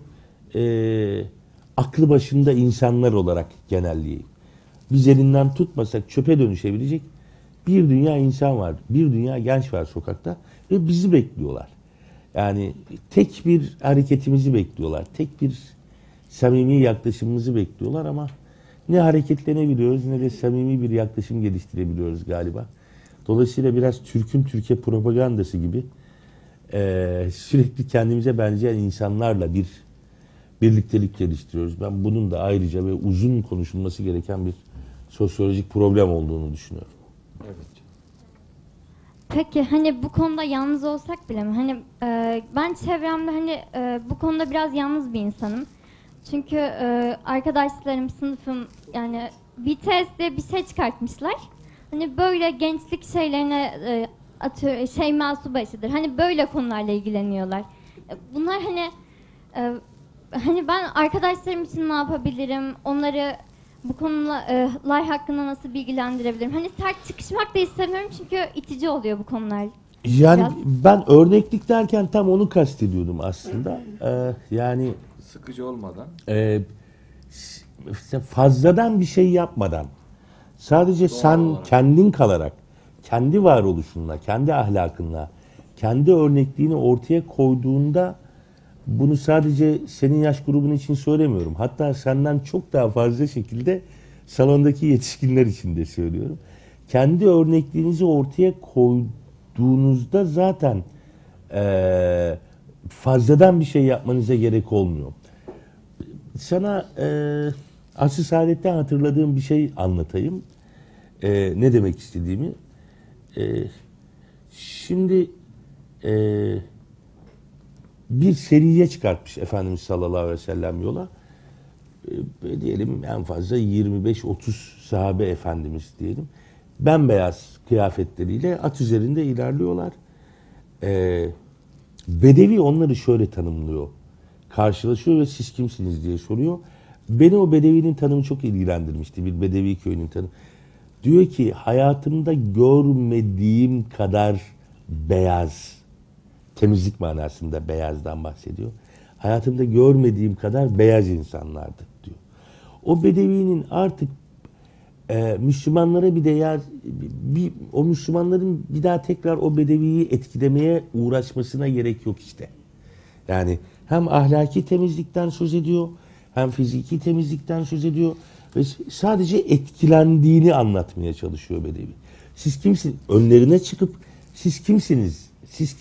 aklı başında insanlar olarak genelleyeyim. Biz elinden tutmasak çöpe dönüşebilecek bir dünya insan var, bir dünya genç var sokakta ve bizi bekliyorlar. Yani tek bir hareketimizi bekliyorlar, tek bir samimi yaklaşımımızı bekliyorlar ama ne hareketlenebiliyoruz ne de samimi bir yaklaşım geliştirebiliyoruz galiba. Dolayısıyla biraz Türkiye propagandası gibi sürekli kendimize benzeyen insanlarla bir birliktelik geliştiriyoruz. Ben bunun da ayrıca ve uzun konuşulması gereken bir sosyolojik problem olduğunu düşünüyorum. Evet. Peki hani bu konuda yalnız olsak bile mi? Hani ben çevremde hani bu konuda biraz yalnız bir insanım. Çünkü arkadaşlarım, sınıfım yani bir testte bir şey çıkartmışlar. Hani böyle gençlik şeylerine atıyor, şey masubaşıdır. Hani böyle konularla ilgileniyorlar. Bunlar hani hani ben arkadaşlarım için ne yapabilirim? Onları bu konular hakkında nasıl bilgilendirebilirim? Hani sert çıkışmak da istemiyorum çünkü itici oluyor bu konular. Yani biraz. Ben örneklik derken tam onu kastediyordum aslında. Yani sıkıcı olmadan. Fazladan bir şey yapmadan. Sadece doğru sen olarak, kendin kalarak, kendi varoluşunla, kendi ahlakınla, kendi örnekliğini ortaya koyduğunda bunu sadece senin yaş grubun için söylemiyorum. Hatta senden çok daha fazla şekilde salondaki yetişkinler için de söylüyorum. Kendi örnekliğinizi ortaya koyduğunuzda zaten fazladan bir şey yapmanıza gerek olmuyor. Sana Asr-ı Saadet'ten hatırladığım bir şey anlatayım. Ne demek istediğimi. Şimdi bir seriye çıkartmış Efendimiz sallallahu aleyhi ve sellem yola. diyelim en fazla 25-30 sahabe efendimiz diyelim. Bembeyaz kıyafetleriyle at üzerinde ilerliyorlar. Bedevi onları şöyle tanımlıyor. Karşılaşıyor ve siz kimsiniz diye soruyor. Beni o bedevinin tanımı çok ilgilendirmişti. Bir bedevi köyünün tanımı. Diyor ki hayatımda görmediğim kadar beyaz. Temizlik manasında beyazdan bahsediyor. Hayatımda görmediğim kadar beyaz insanlardı diyor. O bedevinin artık Müslümanlara bir değer, o Müslümanların bir daha tekrar o bedeviyi etkilemeye uğraşmasına gerek yok işte. Yani hem ahlaki temizlikten söz ediyor, hem fiziki temizlikten söz ediyor ve sadece etkilendiğini anlatmaya çalışıyor bedevi. Siz kimsiniz? Önlerine çıkıp siz kimsiniz? Siz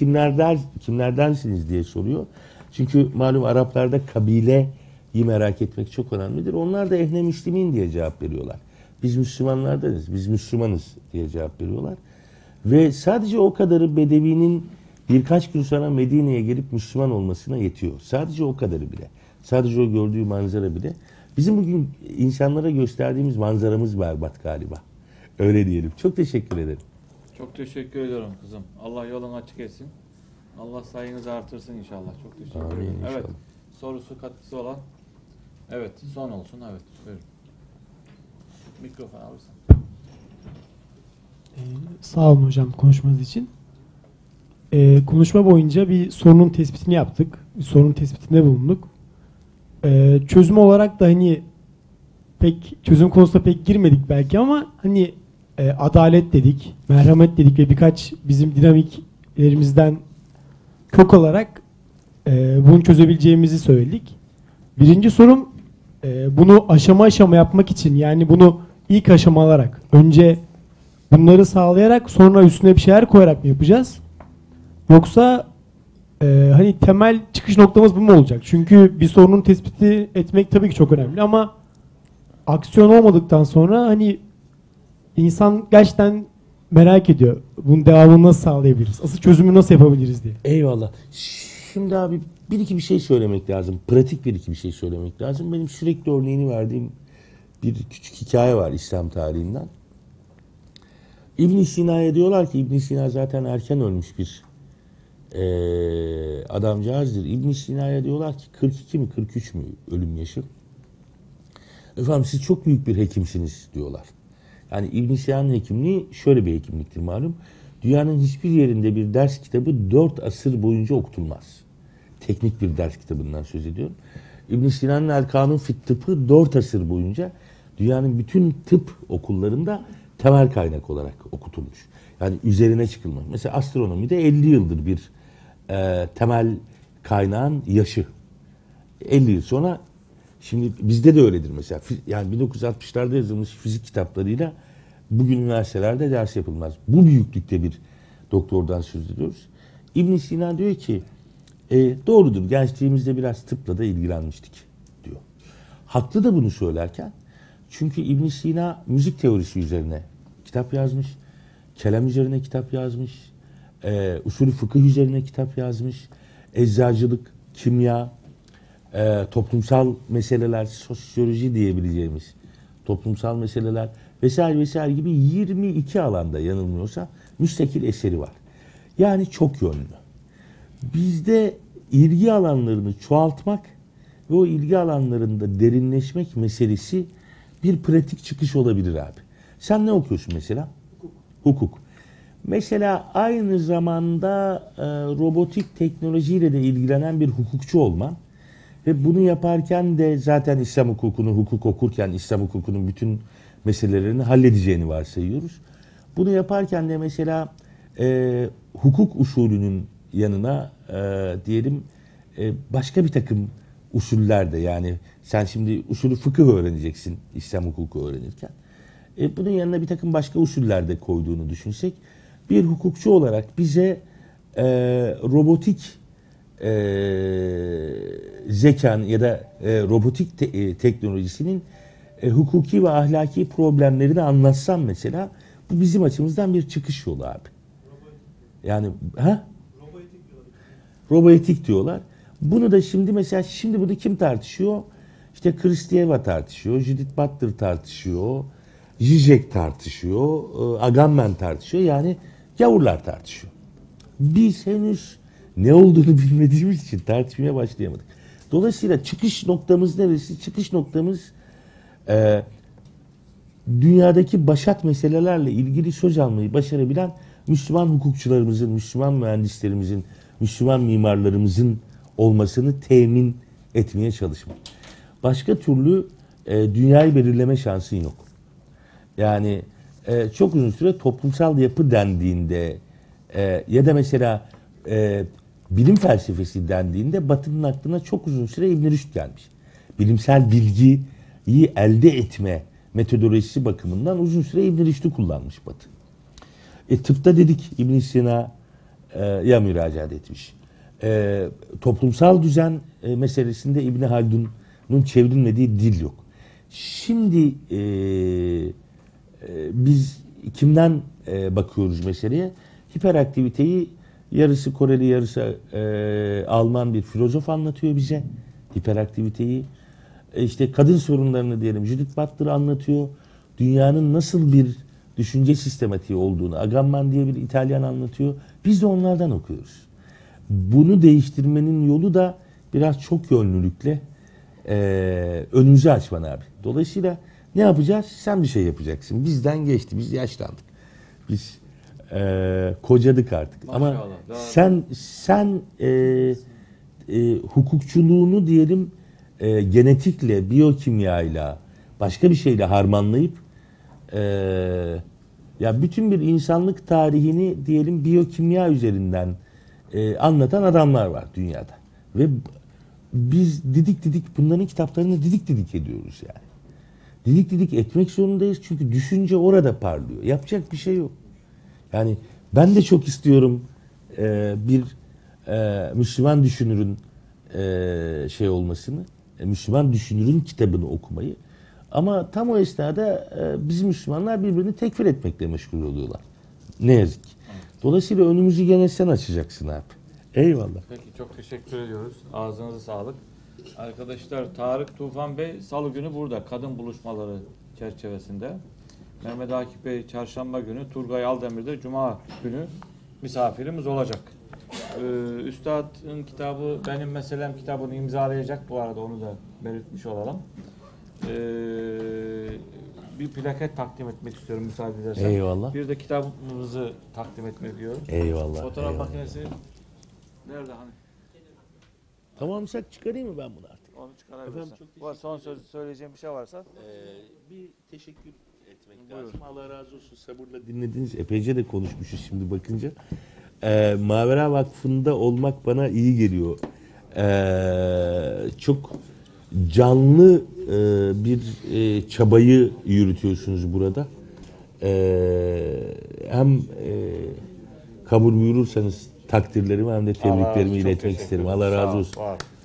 kimlerdensiniz diye soruyor. Çünkü malum Araplarda kabileyi merak etmek çok önemlidir. Onlar da ehne Müslümin diye cevap veriyorlar. Biz Müslümanlardanız, biz Müslümanız diye cevap veriyorlar. Ve sadece o kadarı bedevinin birkaç gün sonra Medine'ye gelip Müslüman olmasına yetiyor. Sadece o kadarı bile. Sadece o gördüğü manzara bile. Bizim bugün insanlara gösterdiğimiz manzaramız berbat galiba. Öyle diyelim. Çok teşekkür ederim. Çok teşekkür ediyorum kızım. Allah yolunu açık etsin. Allah sayınızı artırsın inşallah. Çok teşekkür ederim. Amin inşallah. Evet. Sorusu katkısı olan. Evet. Son olsun. Evet. Buyurun. Mikrofon alırsan. Sağ olun hocam konuşmanız için. Konuşma boyunca bir sorunun tespitini yaptık. Bir sorunun tespitinde bulunduk. Çözüm olarak da hani pek çözüm konusunda pek girmedik belki ama hani adalet dedik, merhamet dedik ve birkaç bizim dinamiklerimizden kök olarak bunu çözebileceğimizi söyledik. Birinci sorum bunu aşama aşama yapmak için yani bunu ilk aşama alarak önce bunları sağlayarak sonra üstüne bir şeyler koyarak mı yapacağız? Yoksa hani temel çıkış noktamız bu mu olacak? Çünkü bir sorunun tespiti etmek tabii ki çok önemli ama aksiyon olmadıktan sonra hani insan gerçekten merak ediyor. Bunun devamını nasıl sağlayabiliriz? Asıl çözümü nasıl yapabiliriz diye. Eyvallah. Şimdi abi bir şey söylemek lazım. Pratik bir şey söylemek lazım. Benim sürekli örneğini verdiğim bir küçük hikaye var İslam tarihinden. İbn Sina'ya diyorlar ki İbn Sina zaten erken ölmüş bir adamcağızdır. İbn Sina'ya diyorlar ki 42 mi 43 mü ölüm yaşı? Efendim siz çok büyük bir hekimsiniz diyorlar. Yani İbn Sina'nın hekimliği şöyle bir hekimliktir malum. Dünyanın hiçbir yerinde bir ders kitabı 4 asır boyunca okutulmaz. Teknik bir ders kitabından söz ediyorum. İbn Sina'nın El-Kanun fit Tıp'ı 4 asır boyunca dünyanın bütün tıp okullarında temel kaynak olarak okutulmuş. Yani üzerine çıkılmış. Mesela astronomide 50 yıldır bir temel kaynağın yaşı. 50 yıl sonra şimdi bizde de öyledir mesela. Yani 1960'larda yazılmış fizik kitaplarıyla bugün üniversitelerde ders yapılmaz. Bu büyüklükte bir doktordan söz ediyoruz. İbn Sina diyor ki doğrudur gençliğimizde biraz tıpla da ilgilenmiştik diyor. Haklı da bunu söylerken çünkü İbn Sina müzik teorisi üzerine kitap yazmış, kelam üzerine kitap yazmış, usulü fıkıh üzerine kitap yazmış, eczacılık, kimya, toplumsal meseleler, sosyoloji diyebileceğimiz toplumsal meseleler vesaire vesaire gibi 22 alanda yanılmıyorsa müstakil eseri var. Yani çok yönlü. Bizde ilgi alanlarını çoğaltmak ve o ilgi alanlarında derinleşmek meselesi bir pratik çıkış olabilir abi. Sen ne okuyorsun mesela? Hukuk. Mesela aynı zamanda robotik teknolojiyle de ilgilenen bir hukukçu olman ve bunu yaparken de zaten İslam hukukunu hukuk okurken İslam hukukunun bütün meselelerini halledeceğini varsayıyoruz. Bunu yaparken de mesela hukuk usulünün yanına diyelim başka bir takım usuller de yani sen şimdi usulü fıkıh öğreneceksin İslam hukuku öğrenirken. Bunun yanına bir takım başka usuller de koyduğunu düşünsek bir hukukçu olarak bize robotik zekan ya da robotik teknolojisinin hukuki ve ahlaki problemlerini anlatsam mesela bu bizim açımızdan bir çıkış yolu abi. Yani ha? Roboetik diyorlar. Bunu da şimdi mesela şimdi bunu kim tartışıyor? İşte Kristiyeva tartışıyor, Judith Butler tartışıyor, Zizek tartışıyor, Agamben tartışıyor. Yani gavurlar tartışıyor. Biz henüz ne olduğunu bilmediğimiz için tartışmaya başlayamadık. Dolayısıyla çıkış noktamız neresi? Çıkış noktamız dünyadaki başat meselelerle ilgili söz almayı başarabilen Müslüman hukukçularımızın, Müslüman mühendislerimizin, Müslüman mimarlarımızın olmasını temin etmeye çalışmak. Başka türlü dünyayı belirleme şansın yok. Yani çok uzun süre toplumsal yapı dendiğinde ya da mesela bilim felsefesi dendiğinde Batı'nın aklına çok uzun süre İbn Rüşd gelmiş. Bilimsel bilgiyi elde etme metodolojisi bakımından uzun süre İbn Rüşd'ü kullanmış Batı. Tıpta dedik İbn Sina'ya müracaat etmiş. Toplumsal düzen meselesinde İbn Haldun'un çevrilmediği dil yok. Şimdi biz kimden bakıyoruz meseleye? Hiperaktiviteyi yarısı Koreli, yarısı Alman bir filozof anlatıyor bize. Hiperaktiviteyi. İşte kadın sorunlarını diyelim Judith Butler anlatıyor. Dünyanın nasıl bir düşünce sistematiği olduğunu Agamben diye bir İtalyan anlatıyor. Biz de onlardan okuyoruz. Bunu değiştirmenin yolu da biraz çok yönlülükle önümüzü açman abi. Dolayısıyla ne yapacağız? Sen bir şey yapacaksın. Bizden geçti. Biz yaşlandık. Biz kocadık artık. Maşallah, ama sen hukukçuluğunu diyelim genetikle, biyokimyayla başka bir şeyle harmanlayıp ya bütün bir insanlık tarihini diyelim biyokimya üzerinden anlatan adamlar var dünyada. Ve biz didik bunların kitaplarını didik ediyoruz yani. Didik etmek zorundayız çünkü düşünce orada parlıyor. Yapacak bir şey yok. Yani ben de çok istiyorum bir Müslüman düşünürün şey olmasını, Müslüman düşünürün kitabını okumayı. Ama tam o esnada biz Müslümanlar birbirini tekfir etmekle meşgul oluyorlar. Ne yazık ki. Dolayısıyla önümüzü gene sen açacaksın abi. Eyvallah. Peki çok teşekkür ediyoruz. Ağzınıza sağlık. Arkadaşlar Tarık Tufan Bey Salı günü burada kadın buluşmaları çerçevesinde. Mehmet Akif Bey Çarşamba günü, Turgay Aldemir'de Cuma günü misafirimiz olacak. Üstad'ın kitabı Benim Meselem kitabını imzalayacak bu arada onu da belirtmiş olalım. Bir plaket takdim etmek istiyorum müsaade edersen. Eyvallah. Bir de kitabımızı takdim etmek istiyorum. Eyvallah. Fotoğraf eyvallah. Makinesi nerede hani? Tamamsak çıkarayım mı ben bunu artık? Onu çıkarabilirsin. Var son söz söyleyeceğim bir şey varsa. Bir teşekkür etmek lazım. Allah razı olsun sabırla dinlediniz. Epeyce de konuşmuşuz şimdi bakınca. Mavera Vakfı'nda olmak bana iyi geliyor. Çok canlı bir çabayı yürütüyorsunuz burada. Hem kabul buyurursanız takdirlerimi hem de tebriklerimi iletmek isterim. Allah razı olsun.